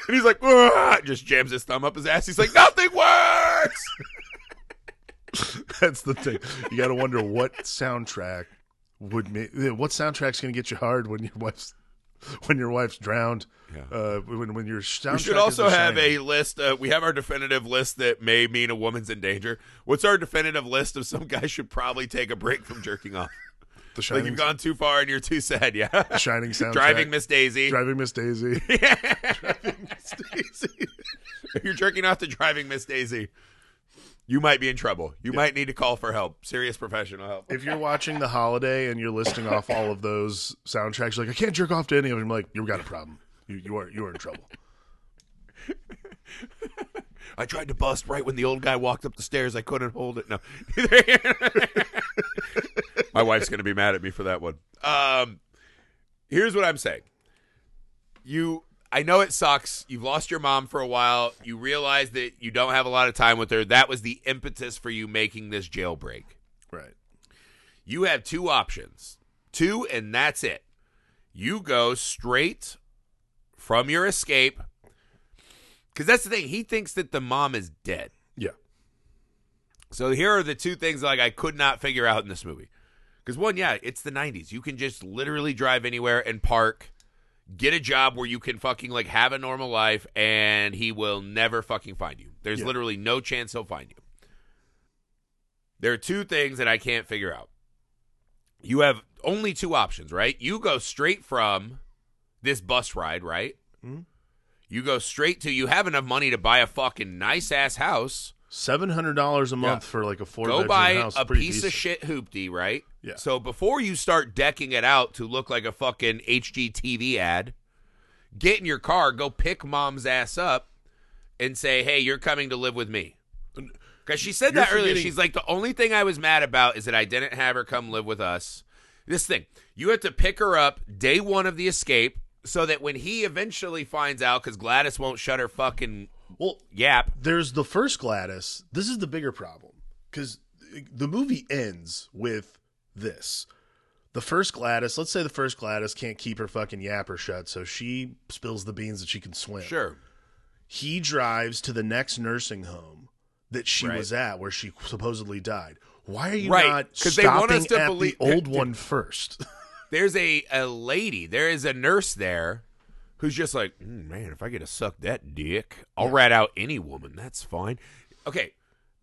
he's like, just jams his thumb up his ass. He's like, nothing works. That's the thing. You got to wonder what soundtrack's going to get you hard when your wife's drowned. Yeah. When your soundtrack. We should also have a list. We have our definitive list that may mean a woman's in danger. What's our definitive list of some guy should probably take a break from jerking off? The Shining. Like you've gone too far and you're too sad. Yeah. The Shining soundtrack. Driving Miss Daisy. Yeah. Driving Miss Daisy. You're jerking off to Driving Miss Daisy. you might be in trouble. You might need to call for help, serious professional help. If you're watching The Holiday and you're listing off all of those soundtracks, you're like, I can't jerk off to any of them. I'm like, you've got a problem. You are in trouble. I tried to bust right when the old guy walked up the stairs. I couldn't hold it. No. My wife's going to be mad at me for that one. Here's what I'm saying. I know it sucks. You've lost your mom for a while. You realize that you don't have a lot of time with her. That was the impetus for you making this jailbreak. Right. You have two options. Two, and that's it. You go straight from your escape. Because that's the thing. He thinks that the mom is dead. Yeah. So here are the two things like I could not figure out in this movie. Because one, it's the 90s. You can just literally drive anywhere and park, get a job where you can fucking like have a normal life, and he will never fucking find you. There's literally no chance he'll find you. There are two things that I can't figure out. You have only two options, right? You go straight from this bus ride, right? Mm-hmm. You go straight to, you have enough money to buy a fucking nice-ass house. $700 a month for like a four-bedroom house. Go buy a piece of shit hoopty, right? Yeah. So before you start decking it out to look like a fucking HGTV ad, get in your car, go pick mom's ass up, and say, hey, you're coming to live with me. Because she said that earlier. She's like, the only thing I was mad about is that I didn't have her come live with us. This thing. You have to pick her up day one of the escape, so that when he eventually finds out, because Gladys won't shut her fucking yap. There's the first Gladys. This is the bigger problem, because the movie ends with this. The first Gladys, let's say the first Gladys can't keep her fucking yapper shut, so she spills the beans that she can swim. Sure. He drives to the next nursing home that she was at, where she supposedly died. Why are you not stopping the old one first? There's a lady, there is a nurse there who's just like, man, if I get to suck that dick, I'll rat out any woman. That's fine. Okay.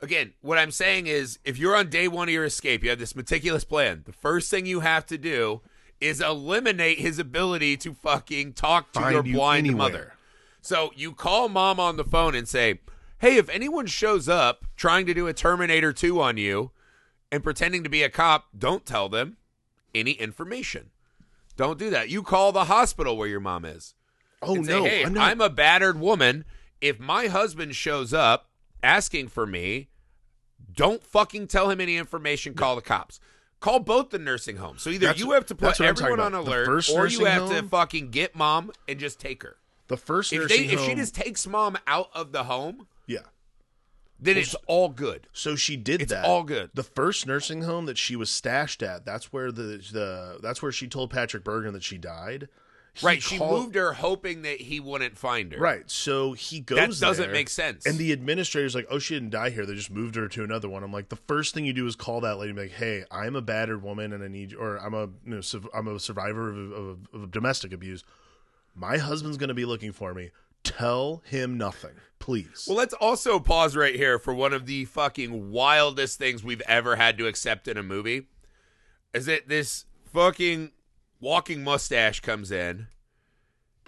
Again, what I'm saying is if you're on day one of your escape, you have this meticulous plan. The first thing you have to do is eliminate his ability to fucking talk to your blind mother. So you call mom on the phone and say, hey, if anyone shows up trying to do a Terminator 2 on you and pretending to be a cop, don't tell them any information. Don't do that. You call the hospital where your mom is. Oh, and say, no. Hey, I'm a battered woman. If my husband shows up asking for me, don't fucking tell him any information. Call the cops. Call both the nursing homes. So either you have to put everyone on alert, or you have to fucking get mom and just take her. The first nursing home. If she just takes mom out of the home. Yeah. Then it's all good. So she did that. It's all good. The first nursing home that she was stashed at, that's where that's where she told Patrick Bergen that she died. She moved her hoping that he wouldn't find her. Right. So he goes there. That doesn't make sense. And the administrator's like, oh, she didn't die here. They just moved her to another one. I'm like, the first thing you do is call that lady and be like, hey, I'm a battered woman and I need you, or I'm a survivor of domestic abuse. My husband's going to be looking for me. Tell him nothing, please. Well, let's also pause right here for one of the fucking wildest things we've ever had to accept in a movie. Is that this fucking walking mustache comes in,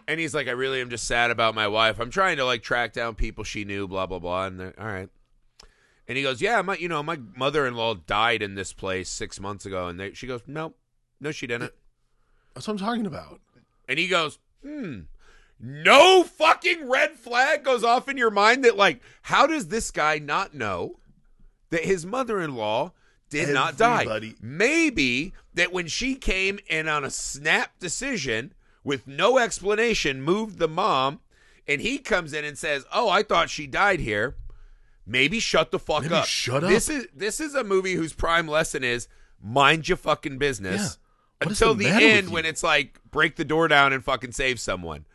and he's like, I really am just sad about my wife. I'm trying to, like, track down people she knew, blah, blah, blah. And they're, all right. And he goes, my mother-in-law died in this place 6 months ago. And she goes, no, she didn't. That's what I'm talking about. And he goes, no fucking red flag goes off in your mind that, like, how does this guy not know that his mother-in-law did not die? Maybe that when she came and on a snap decision with no explanation moved the mom, and he comes in and says, oh, I thought she died here. Maybe shut the fuck up. Shut up. This is a movie whose prime lesson is mind your fucking business until the end when it's like break the door down and fucking save someone.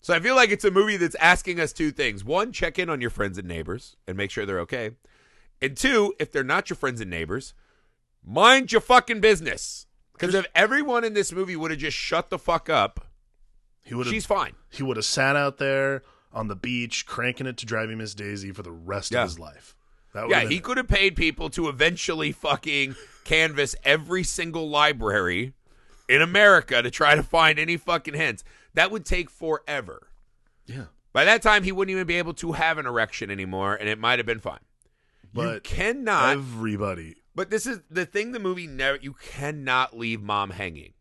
So I feel like it's a movie that's asking us two things. One, check in on your friends and neighbors and make sure they're okay. And two, if they're not your friends and neighbors, mind your fucking business. Because if everyone in this movie would have just shut the fuck up, she's fine. He would have sat out there on the beach cranking it to Driving Miss Daisy for the rest of his life. He could have paid people to eventually fucking canvass every single library in America to try to find any fucking hints. That would take forever. Yeah. By that time, he wouldn't even be able to have an erection anymore, and it might have been fine. But you cannot. Everybody. But this is the thing, the movie never, you cannot leave mom hanging.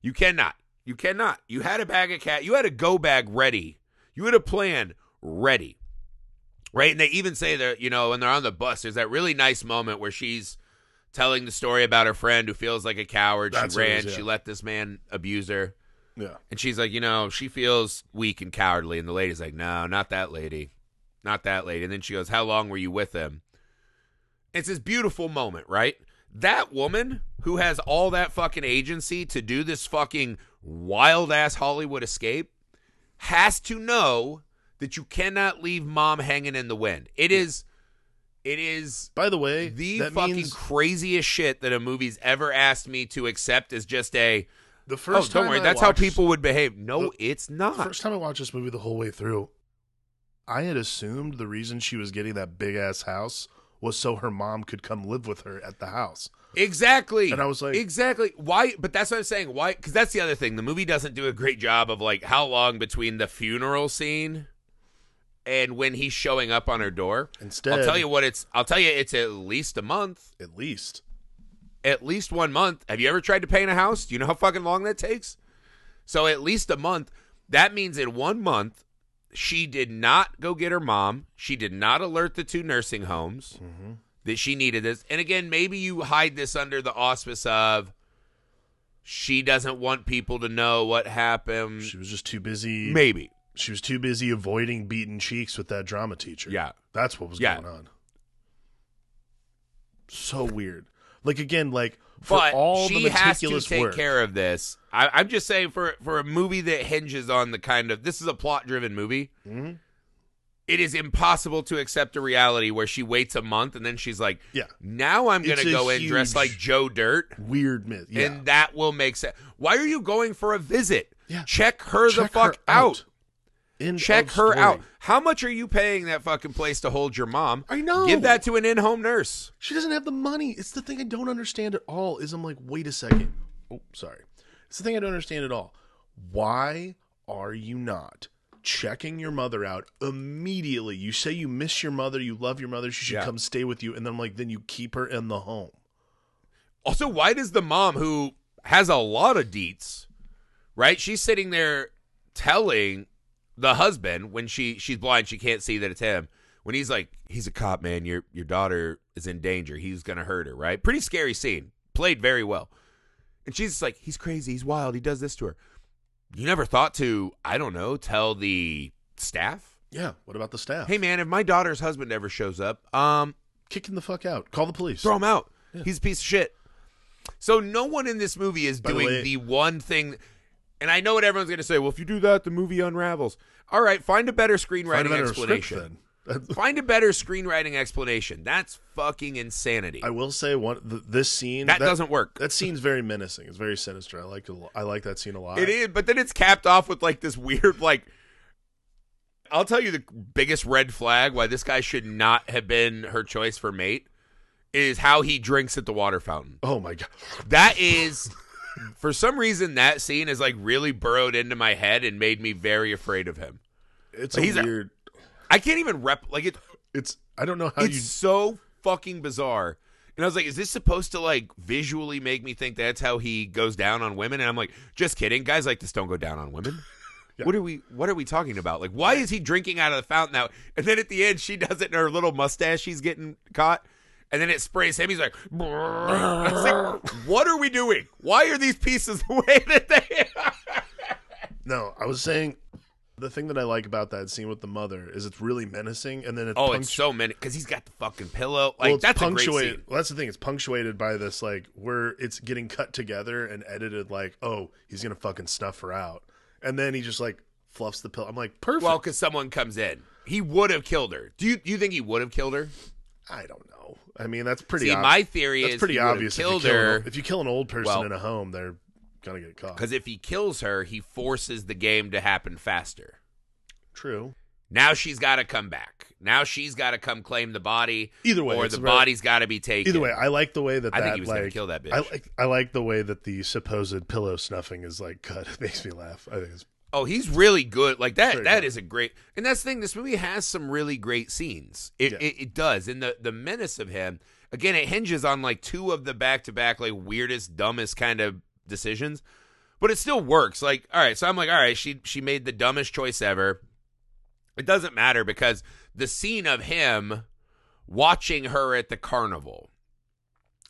You cannot. You cannot. You had a bag of cat. You had a go bag ready. You had a plan ready. Right? And they even say that, you know, when they're on the bus, there's that really nice moment where she's telling the story about her friend who feels like a coward. That's she ran. Is, yeah. She let this man abuse her. Yeah. And she's like, you know, she feels weak and cowardly. And the lady's like, no, not that lady. Not that lady. And then she goes, how long were you with him? It's this beautiful moment, right? That woman who has all that fucking agency to do this fucking wild-ass Hollywood escape has to know that you cannot leave mom hanging in the wind. It is. By the way, the fucking craziest shit that a movie's ever asked me to accept is just a, the first time, don't worry, that's how people would behave. No, it's not. The first time I watched this movie the whole way through, I had assumed the reason she was getting that big-ass house was so her mom could come live with her at the house. Exactly. And I was like... Exactly. Why? But that's what I'm saying. Why? Because that's the other thing. The movie doesn't do a great job of, like, how long between the funeral scene and when he's showing up on her door. Instead... I'll tell you it's at least a month. At least. At least 1 month. Have you ever tried to paint a house? Do you know how fucking long that takes? So at least a month. That means in 1 month... She did not go get her mom. She did not alert the two nursing homes that she needed this. And again, maybe you hide this under the auspice of she doesn't want people to know what happened. She was just too busy. Maybe. She was too busy avoiding beaten cheeks with that drama teacher. Yeah. That's what was going on. So weird. Like, again, like, for but all she the meticulous has to take work. Care of this. I'm just saying, for a movie that hinges on the kind of, this is a plot-driven movie, it is impossible to accept a reality where she waits a month and then she's like, yeah, now I'm going to go in dressed like Joe Dirt. Weird myth. Yeah. And that will make sense. Why are you going for a visit? Yeah. Check her out. Check her out. How much are you paying that fucking place to hold your mom? I know. Give that to an in-home nurse. She doesn't have the money. It's the thing I don't understand at all is I'm like, wait a second. Oh, sorry. It's the thing I don't understand at all. Why are you not checking your mother out immediately? You say you miss your mother. You love your mother. She should come stay with you. And then I'm like, then you keep her in the home. Also, why does the mom who has a lot of deets, right? She's sitting there telling... the husband, when she's blind, she can't see that it's him. When he's like, he's a cop, man. Your daughter is in danger. He's going to hurt her, right? Pretty scary scene. Played very well. And she's like, he's crazy. He's wild. He does this to her. You never thought to, I don't know, tell the staff? Yeah. What about the staff? Hey, man, if my daughter's husband ever shows up, kick him the fuck out. Call the police. Throw him out. Yeah. He's a piece of shit. So no one in this movie is doing the one thing... And I know what everyone's going to say. Well, if you do that, the movie unravels. All right, find a better screenwriting explanation. Find a better screenwriting explanation. That's fucking insanity. I will say this scene. That doesn't work. That scene's very menacing. It's very sinister. I like that scene a lot. It is, but then it's capped off with like this weird like. I'll tell you the biggest red flag why this guy should not have been her choice for mate is how he drinks at the water fountain. Oh my God. That is. For some reason, that scene is like really burrowed into my head and made me very afraid of him. It's like weird. I can't even rep like it. It's I don't know how it's so fucking bizarre. And I was like, is this supposed to like visually make me think that's how he goes down on women? And I'm like, just kidding. Guys like this don't go down on women. Yeah. What are we talking about? Like, why is he drinking out of the fountain now? And then at the end, she does it in her little mustache. She's getting caught. And then it sprays him. He's like, I was like, what are we doing? Why are these pieces the way that they are? No, I was saying the thing that I like about that scene with the mother is it's really menacing. And then it's it's so menacing because he's got the fucking pillow. Like, well, that's punctuated. A great scene. Well, that's the thing. It's punctuated by this, like, where it's getting cut together and edited like, oh, he's going to fucking snuff her out. And then he just, like, fluffs the pillow. I'm like, perfect. Well, because someone comes in. He would have killed her. Do you think he would have killed her? I don't know. I mean, that's pretty obvious. See, my theory is pretty obvious. If you kill an old person in a home, they're going to get caught. Because if he kills her, he forces the game to happen faster. True. Now she's got to come back. Now she's got to come claim the body. Either way. Or the body's got to be taken. Either way, I like the way that I think he was going to kill that bitch. I like the way that the supposed pillow snuffing is, like, cut. It makes me laugh. I think it's Oh, he's really good. Like that. That is a great. And that's the thing. This movie has some really great scenes. It does. And the menace of him. Again, it hinges on like two of the back-to-back like weirdest, dumbest kind of decisions, but it still works. Like, all right, so I'm like, all right, she made the dumbest choice ever. It doesn't matter because the scene of him watching her at the carnival,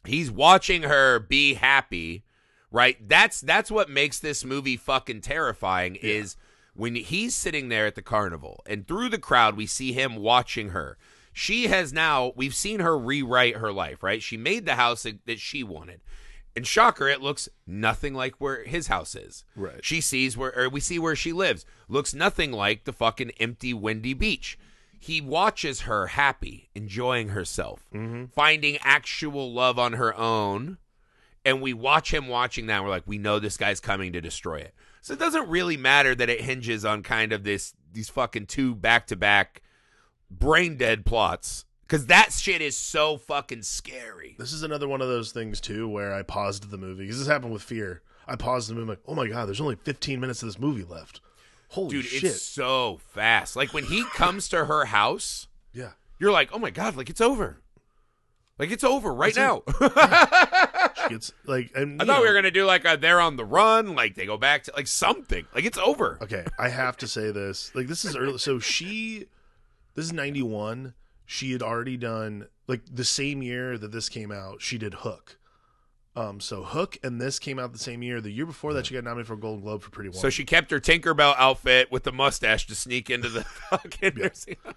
he's watching her be happy, right? That's what makes this movie fucking terrifying is when he's sitting there at the carnival and through the crowd, we see him watching her. She has now, we've seen her rewrite her life, right? She made the house that she wanted. And shocker, it looks nothing like where his house is. Right. She sees we see where she lives. Looks nothing like the fucking empty, windy beach. He watches her happy, enjoying herself, finding actual love on her own. And we watch him watching that. And we're like, we know this guy's coming to destroy it. So it doesn't really matter that it hinges on kind of these fucking two back-to-back brain dead plots, because that shit is so fucking scary. This is another one of those things too where I paused the movie, because this happened with Fear. I paused the movie like, oh my god, there's only 15 minutes of this movie left. Holy shit, it's so fast. Like when he comes to her house, yeah, you're like, oh my god, like it's over right now. She gets like, and, I thought we were gonna do like they're on the run, like they go back to like something, like it's over. Okay, I have to say this. Like this is early, so she. This is 91. She had already done, like, the same year that this came out, she did Hook. So Hook and this came out the same year. The year before that, she got nominated for a Golden Globe for Pretty Woman. So she kept her Tinkerbell outfit with the mustache to sneak into the fucking...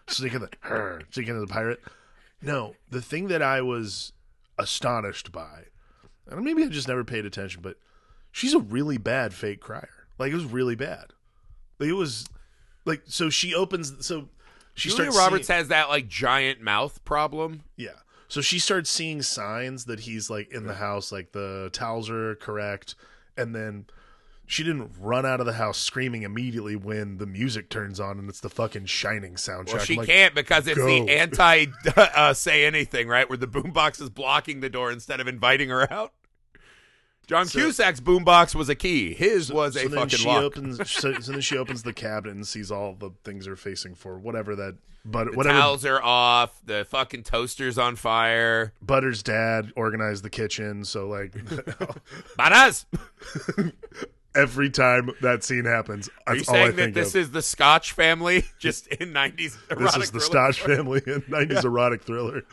sneak into the pirate. No, the thing that I was astonished by, and maybe I just never paid attention, but she's a really bad fake crier. Like, it was really bad. Like, it was... Like, so she opens... So... Julia Roberts has that like giant mouth problem. Yeah. So she starts seeing signs that he's like in the house, like the towels are correct. And then she didn't run out of the house screaming immediately when the music turns on and it's the fucking Shining soundtrack. Well, she like, can't because it's the anti say anything, right? Where the boombox is blocking the door instead of inviting her out. John Cusack's boombox was a key. His was a fucking lock. So then she opens the cabinet and sees all the things they're facing for, whatever that... The towels are off. The fucking toaster's on fire. Butter's dad organized the kitchen, so like... Butters! Every time that scene happens, that's all I think of. Are you saying that this is the Scotch family just in 90s erotic thriller? This is the Scotch family in 90s erotic thriller.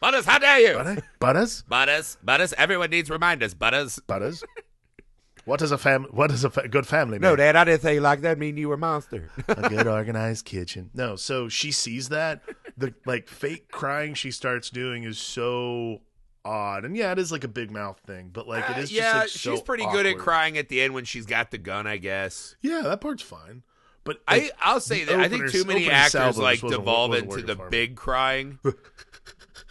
Butters, how dare you? Butters? Butters, everyone needs reminders, Butters. Butters? What is a good family, man? No, Dad, I didn't say you like that. Mean you were a monster. A good organized kitchen. No, so she sees that. The like fake crying she starts doing is so odd. And yeah, it is like a big mouth thing, but like it is just so she's pretty awkward. Good at crying at the end when she's got the gun, I guess. Yeah, that part's fine. But like, I'll say that I think too many actors like devolve into the big crying.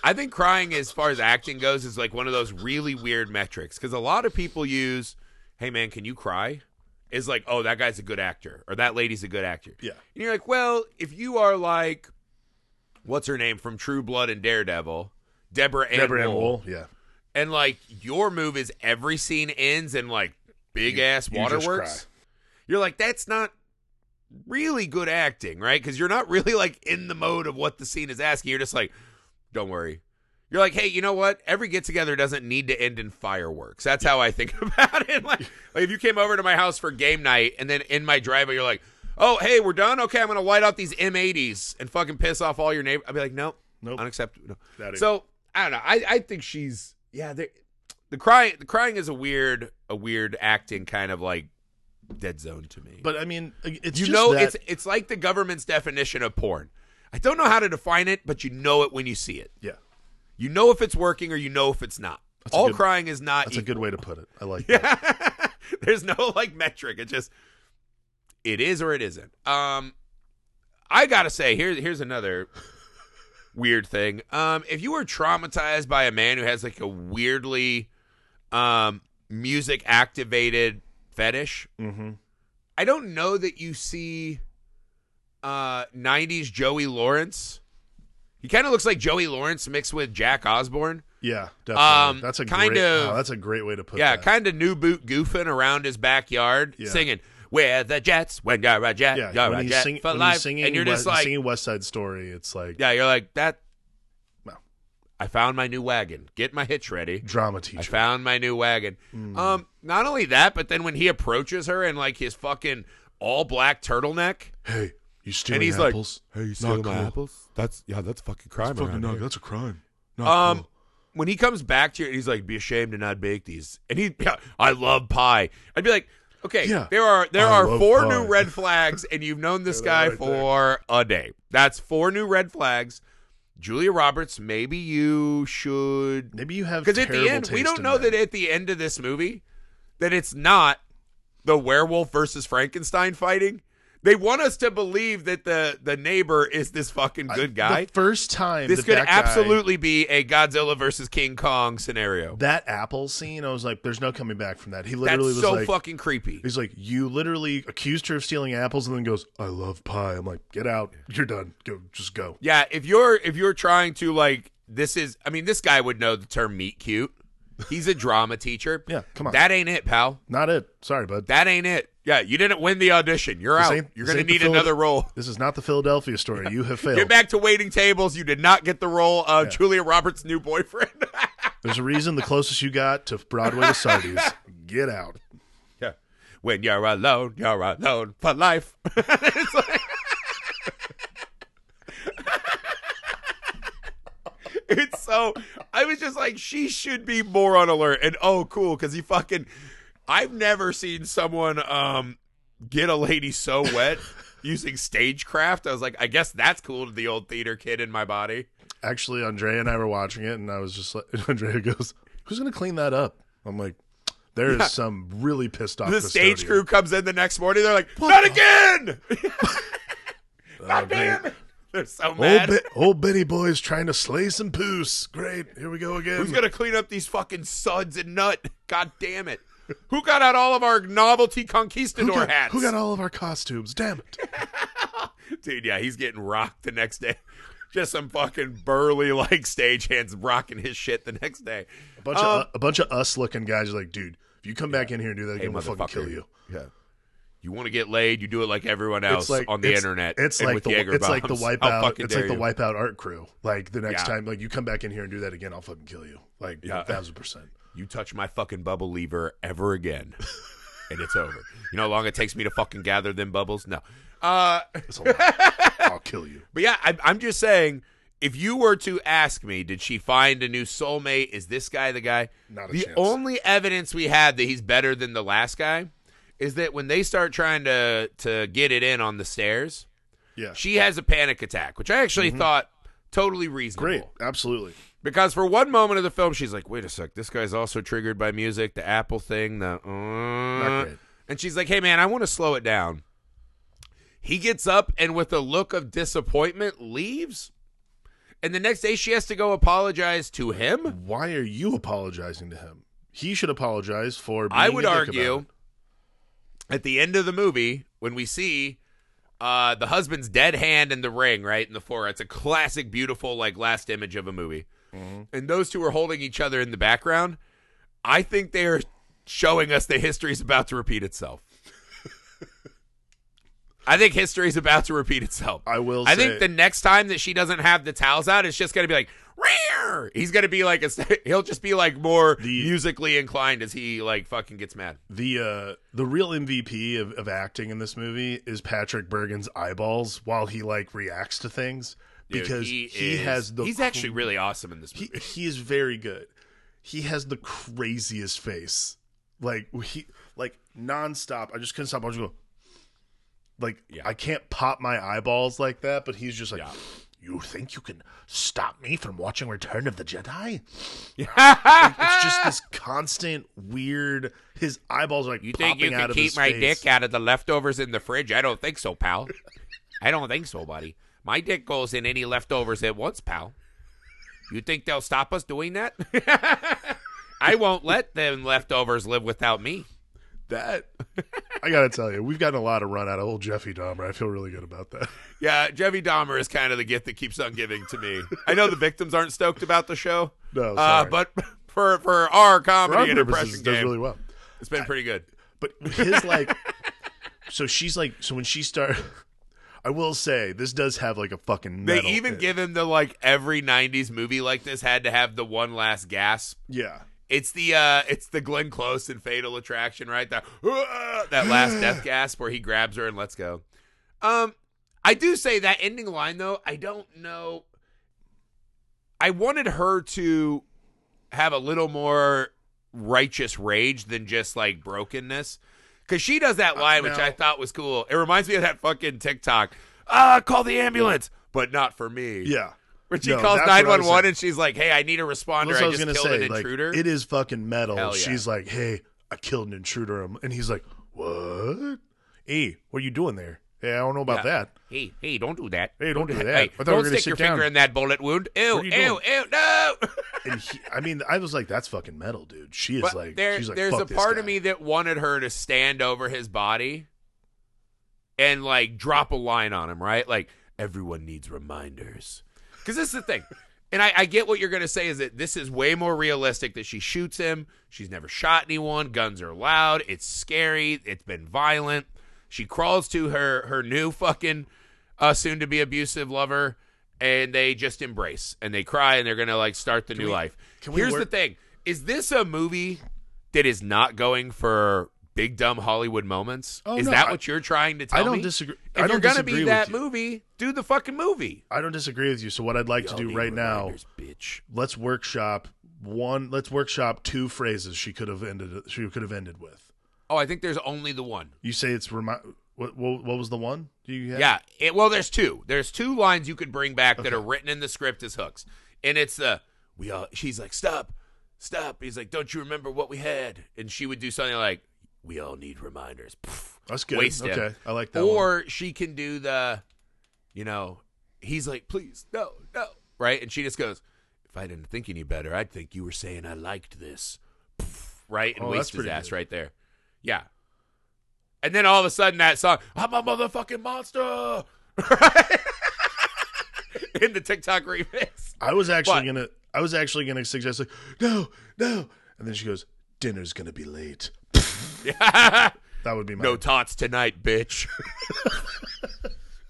I think crying, as far as acting goes, is like one of those really weird metrics, because a lot of people use, hey, man, can you cry? Is like, oh, that guy's a good actor or that lady's a good actor. Yeah. And you're like, well, if you are like, what's her name from True Blood and Daredevil, Deborah Ann Woll. Yeah. And like your move is every scene ends in like big ass waterworks. You're like, that's not really good acting, right? Because you're not really like in the mode of what the scene is asking. You're just like, don't worry. You're like, hey, you know what? Every get-together doesn't need to end in fireworks. That's how I think about it. Like if you came over to my house for game night and then in my driveway, you're like, oh, hey, we're done? Okay, I'm going to light out these M80s and fucking piss off all your neighbors. I'd be like, nope. Unacceptable. No. So, I don't know. I think she's, yeah, the crying is a weird acting kind of like dead zone to me. But, I mean, it's it's like the government's definition of porn. I don't know how to define it, but you know it when you see it. Yeah. You know if it's working or you know if it's not. Crying is not That's equal. A good way to put it. I like that. There's no, like, metric. It just, it is or it isn't. I got to say, here's another weird thing. If you were traumatized by a man who has, like, a weirdly music-activated fetish, I don't know that you see... 90s Joey Lawrence. He kind of looks like Joey Lawrence mixed with Jack Osborne. Yeah, definitely. That's a great way to put it. Yeah, kind of new boot goofing around his backyard singing, We're the Jets. When you're a Jet, yeah, you're a Jet for life. And you're just like singing West Side Story. It's like, yeah, you're like that. Well, I found my new wagon. Get my hitch ready. Drama teacher. I found my new wagon. Not only that, but then when he approaches her and like his fucking all black turtleneck. Hey, you stealing apples? Like, hey, you stealing my apples? That's fucking crime. That's fucking That's a crime. Not cool. When he comes back to you, he's like, "Be ashamed to not bake these." And he, I love pie. I'd be like, "Okay, yeah, there are four pie. New red flags, and you've known this guy right for a day. That's four new red flags." Julia Roberts, maybe you should. Maybe you have because at the end, we don't know that at the end of this movie that it's not the werewolf versus Frankenstein fighting. They want us to believe that the neighbor is this fucking good guy. The first time this could absolutely be a Godzilla versus King Kong scenario. That apple scene, I was like, "There's no coming back from that." He literally was like, "That's so fucking creepy." He's like, "You literally accused her of stealing apples," and then goes, "I love pie." I'm like, "Get out! You're done. Go, just go." Yeah, if you're trying to like, this is. I mean, this guy would know the term "meet cute." He's a drama teacher. Yeah, come on. That ain't it, pal. Not it. Sorry, bud. That ain't it. Yeah, you didn't win the audition. You're out. You're going to need another role. This is not the Philadelphia Story. Yeah. You have failed. Get back to waiting tables. You did not get the role of Julia Roberts' new boyfriend. There's a reason the closest you got to Broadway was Sardi's. Get out. Yeah. When you're alone for life. It's like... It's so, I was just like, she should be more on alert. And oh, cool, because he fucking, I've never seen someone get a lady so wet using stagecraft. I was like, I guess that's cool to the old theater kid in my body. Actually, Andrea and I were watching it, and I was just like, Andrea goes, "Who's going to clean that up?" I'm like, there is some really pissed off. The stage crew comes in the next morning. They're like, "Not again!" God damn it. They're so mad. Old Benny boy's trying to slay some poos. Great. Here we go again. Who's going to clean up these fucking suds and nut? God damn it. Who got out all of our novelty conquistador hats? Who got all of our costumes? Damn it. Dude, yeah, he's getting rocked the next day. Just some fucking burly, like, stagehands rocking his shit the next day. A bunch of us-looking guys are like, "Dude, if you come back in here and do that again, we'll fucking kill you." Yeah. You want to get laid, you do it like everyone else on the internet. It's like the Wipeout art crew. Like the next time, like you come back in here and do that again, I'll fucking kill you. Like 1,000%. You touch my fucking bubble lever ever again, and it's over. You know how long it takes me to fucking gather them bubbles? No. It's a lot. I'll kill you. But yeah, I'm just saying, if you were to ask me, did she find a new soulmate? Is this guy the guy? Not a chance. The only evidence we have that he's better than the last guy is that when they start trying to get it in on the stairs, she has a panic attack, which I actually thought totally reasonable. Great, absolutely. Because for one moment of the film, she's like, "Wait a sec, this guy's also triggered by music, the Apple thing, the Not great." And she's like, "Hey, man, I want to slow it down." He gets up and with a look of disappointment leaves, and the next day she has to go apologize to him? Why are you apologizing to him? He should apologize for being a dick about it. At the end of the movie, when we see the husband's dead hand in the ring, right, in the floor, it's a classic, beautiful, like, last image of a movie. Mm-hmm. And those two are holding each other in the background. I think they are showing us that history is about to repeat itself. I think history is about to repeat itself. I think the next time that she doesn't have the towels out, it's just going to be like, "Rear!" He's going to be like, he'll just be like more musically inclined as he like fucking gets mad. The real MVP of acting in this movie is Patrick Bergen's eyeballs while he like reacts to things. Dude, because he's actually really awesome in this movie. He is very good. He has the craziest face. Like nonstop. I just couldn't stop. I was just going, I can't pop my eyeballs like that, but he's just like, "You think you can stop me from watching Return of the Jedi?" Like, it's just this constant weird. His eyeballs are like, "You think you can keep my dick out of the leftovers in the fridge?" I don't think so, pal. I don't think so, buddy. My dick goes in any leftovers at once, pal. You think they'll stop us doing that? I won't let them leftovers live without me. That, I gotta tell you, we've gotten a lot of run out of old Jeffy Dahmer. I feel really good about that. Yeah, Jeffy Dahmer is kind of the gift that keeps on giving to me. I know the victims aren't stoked about the show. No, sorry. But for our comedy and impression game, it does really well. It's been pretty good. But his like So she's like, so when she started, I will say this does have like a fucking metal. They even give him the like every 90s movie like this had to have the one last gasp. Yeah. It's the Glenn Close in Fatal Attraction, right? That last death gasp where he grabs her and lets go. I do say that ending line though, I don't know. I wanted her to have a little more righteous rage than just like brokenness. Because she does that line, which I thought was cool. It reminds me of that fucking TikTok. Call the ambulance, but not for me. Yeah. Where she calls 911 and she's like, hey, I need a responder. I just killed an intruder. Like, it is fucking metal. Yeah. She's like, hey, I killed an intruder. And he's like, what? Hey, what are you doing there? Hey, I don't know about that. Hey, don't do that. Hey, don't do that. Hey, don't stick your finger in that bullet wound. Ew, no. And I was like, that's fucking metal, dude. She is like, she's like, there's a part of me that wanted her to stand over his body and like drop a line on him, right? Like, everyone needs reminders. Because this is the thing. And I get what you're going to say is that this is way more realistic that she shoots him. She's never shot anyone. Guns are loud. It's scary. It's been violent. She crawls to her new fucking soon-to-be abusive lover, and they just embrace, and they cry, and they're going to, like, start the new life. Here's the thing. Is this a movie that is not going for big, dumb Hollywood moments? Oh, is that what you're trying to tell me? I don't disagree. If you're going to be that movie, do the fucking movie. I don't disagree with you. So what I'd like to do right now, bitch. Let's workshop two phrases she could have ended with. Oh, I think there's only the one. You say it's what was the one? Do you have? Yeah. There's two. There's two lines you could bring back that are written in the script as hooks, and it's she's like, stop, stop. He's like, don't you remember what we had? And she would do something like, we all need reminders. That's good. Waste him. Okay, I like that. Or she can do the, he's like, please, no, right? And she just goes, if I didn't think any better, I'd think you were saying I liked this, right? And waste his ass right there. Yeah. And then all of a sudden that song, I'm a motherfucking monster. In the TikTok remix. I was actually going to suggest, like, no. And then she goes, dinner's going to be late. Yeah. That would be my no tots tonight, bitch.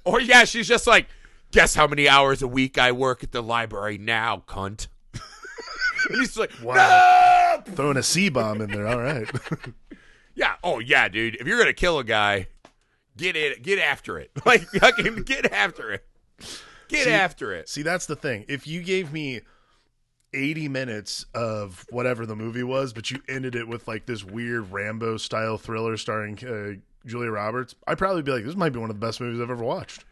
Or yeah, she's just like, guess how many hours a week I work at the library now, cunt. And he's like, wow. No! Throwing a C-bomb in there. All right. Yeah. Oh, yeah, dude. If you're going to kill a guy, get after it. Like, fucking get after it. See, that's the thing. If you gave me 80 minutes of whatever the movie was, but you ended it with, like, this weird Rambo-style thriller starring Julia Roberts, I'd probably be like, this might be one of the best movies I've ever watched.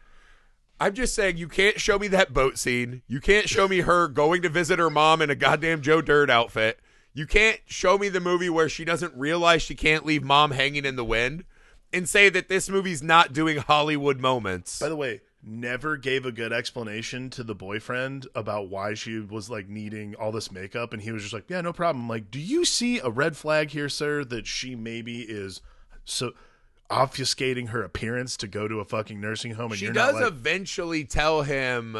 I'm just saying, you can't show me that boat scene. You can't show me her going to visit her mom in a goddamn Joe Dirt outfit. You can't show me the movie where she doesn't realize she can't leave mom hanging in the wind and say that this movie's not doing Hollywood moments. By the way, never gave a good explanation to the boyfriend about why she was, like, needing all this makeup. And he was just like, yeah, no problem. Like, do you see a red flag here, sir, that she maybe is so obfuscating her appearance to go to a fucking nursing home? And she does eventually tell him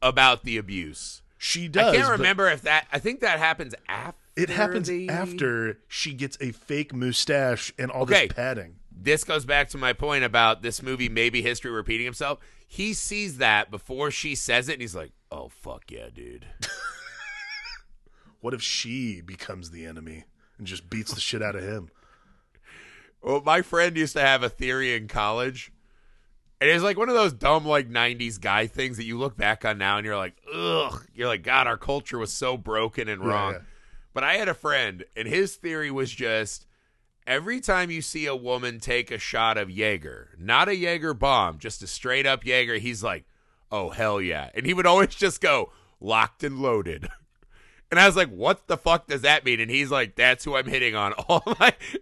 about the abuse. She does. I can't remember if that. I think that happens after. It happens after she gets a fake mustache and all this padding. This goes back to my point about this movie, maybe history repeating himself. He sees that before she says it, and he's like, oh, fuck yeah, dude. What if she becomes the enemy and just beats the shit out of him? Well, my friend used to have a theory in college. And it's like one of those dumb, like, 90s guy things that you look back on now and you're like, ugh. You're like, God, our culture was so broken and wrong. Yeah. But I had a friend, and his theory was just every time you see a woman take a shot of Jaeger, not a Jaeger bomb, just a straight-up Jaeger, he's like, oh, hell yeah. And he would always just go, locked and loaded. And I was like, what the fuck does that mean? And he's like, that's who I'm hitting on.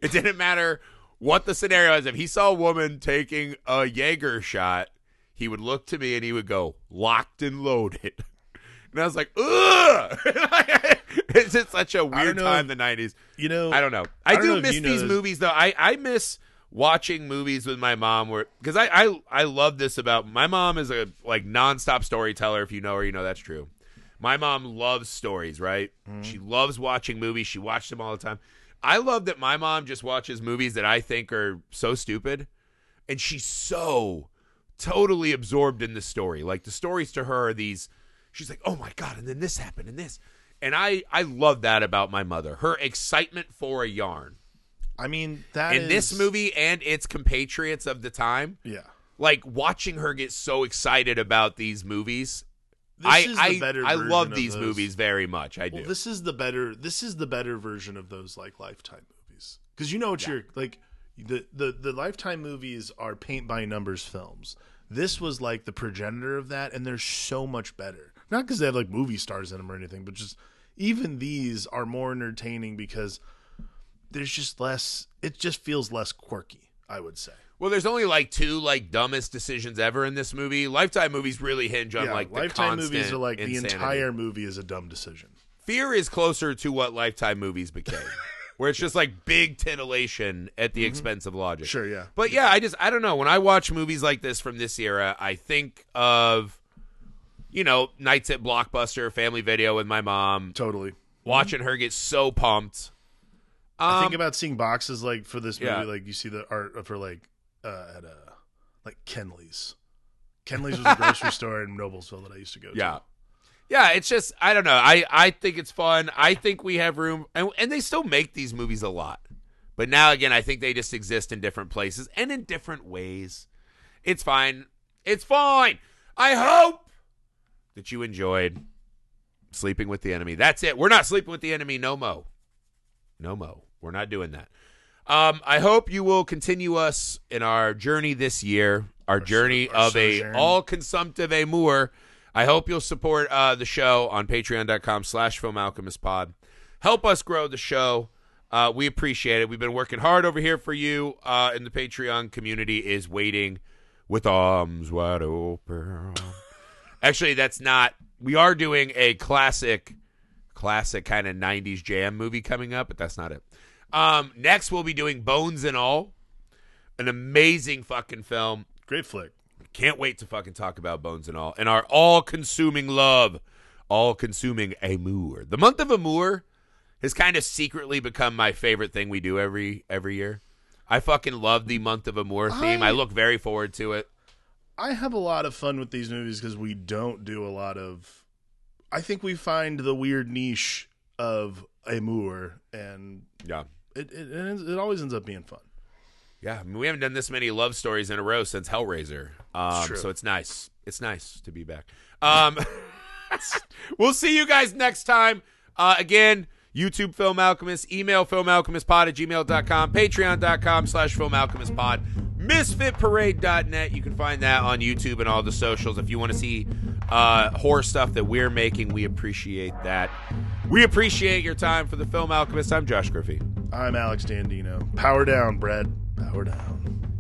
It didn't matter what the scenario is. If he saw a woman taking a Jaeger shot, he would look to me and he would go, locked and loaded. And I was like, ugh! It's just such a weird time in the 90s. I don't know. I do miss these movies, though. I miss watching movies with my mom because I love this about my mom is a like nonstop storyteller. If you know her, you know that's true. My mom loves stories, right? Mm. She loves watching movies. She watched them all the time. I love that my mom just watches movies that I think are so stupid, and she's so totally absorbed in the story. Like, the stories to her are these, she's like, oh my God, and then this happened and this. And I love that about my mother, her excitement for a yarn. I mean, that in this movie and its compatriots of the time. Yeah. Like, watching her get so excited about these movies. I love these movies very much. I do. Well, this is the better version of those, like, Lifetime movies. Because you know what you're like, the Lifetime movies are paint by numbers films. This was like the progenitor of that, and they're so much better. Not because they have like movie stars in them or anything, but just even these are more entertaining because there's just less, it just feels less quirky, I would say. Well, there's only like two like dumbest decisions ever in this movie. Lifetime movies really hinge on like the Lifetime movies are like insanity. The entire movie is a dumb decision. Fear is closer to what Lifetime movies became, where it's just like big titillation at the expense of logic. Sure, yeah. But yeah, I don't know. When I watch movies like this from this era, I think of, you know, nights at Blockbuster, family video with my mom. Totally. Watching her get so pumped. I think about seeing boxes like for this movie, like you see the art of her like at like Kenley's. Kenley's was a grocery store in Noblesville that I used to go to. Yeah, it's just, I don't know. I think it's fun. I think we have room. And they still make these movies a lot. But now, again, I think they just exist in different places and in different ways. It's fine. It's fine. I hope that you enjoyed Sleeping with the Enemy. That's it. We're not sleeping with the enemy no mo. No mo. We're not doing that. I hope you will continue us in our journey this year, our journey of a all-consumptive amour. I hope you'll support the show on patreon.com/filmalchemistpod. Help us grow the show. We appreciate it. We've been working hard over here for you, and the Patreon community is waiting with arms wide open. Actually, that's not – we are doing a classic kind of 90s jam movie coming up, but that's not it. Next, we'll be doing Bones and All, an amazing fucking film. Great flick. Can't wait to fucking talk about Bones and All. And our all-consuming love, all-consuming amour. The month of amour has kind of secretly become my favorite thing we do every year. I fucking love the month of amour theme. I look very forward to it. I have a lot of fun with these movies because we don't do a lot of... I think we find the weird niche of amour, and it always ends up being fun. Yeah, I mean, we haven't done this many love stories in a row since Hellraiser, so it's nice. It's nice to be back. We'll see you guys next time. Again, YouTube Film Alchemist, email filmalchemistpod@gmail.com, patreon.com/filmalchemistpod, misfitparade.net. You can find that on YouTube and all the socials. If you want to see horror stuff that we're making, we appreciate that. We appreciate your time for the Film Alchemist. I'm Josh Grivie. I'm Alex Dandino. Power down, Brad. Power down.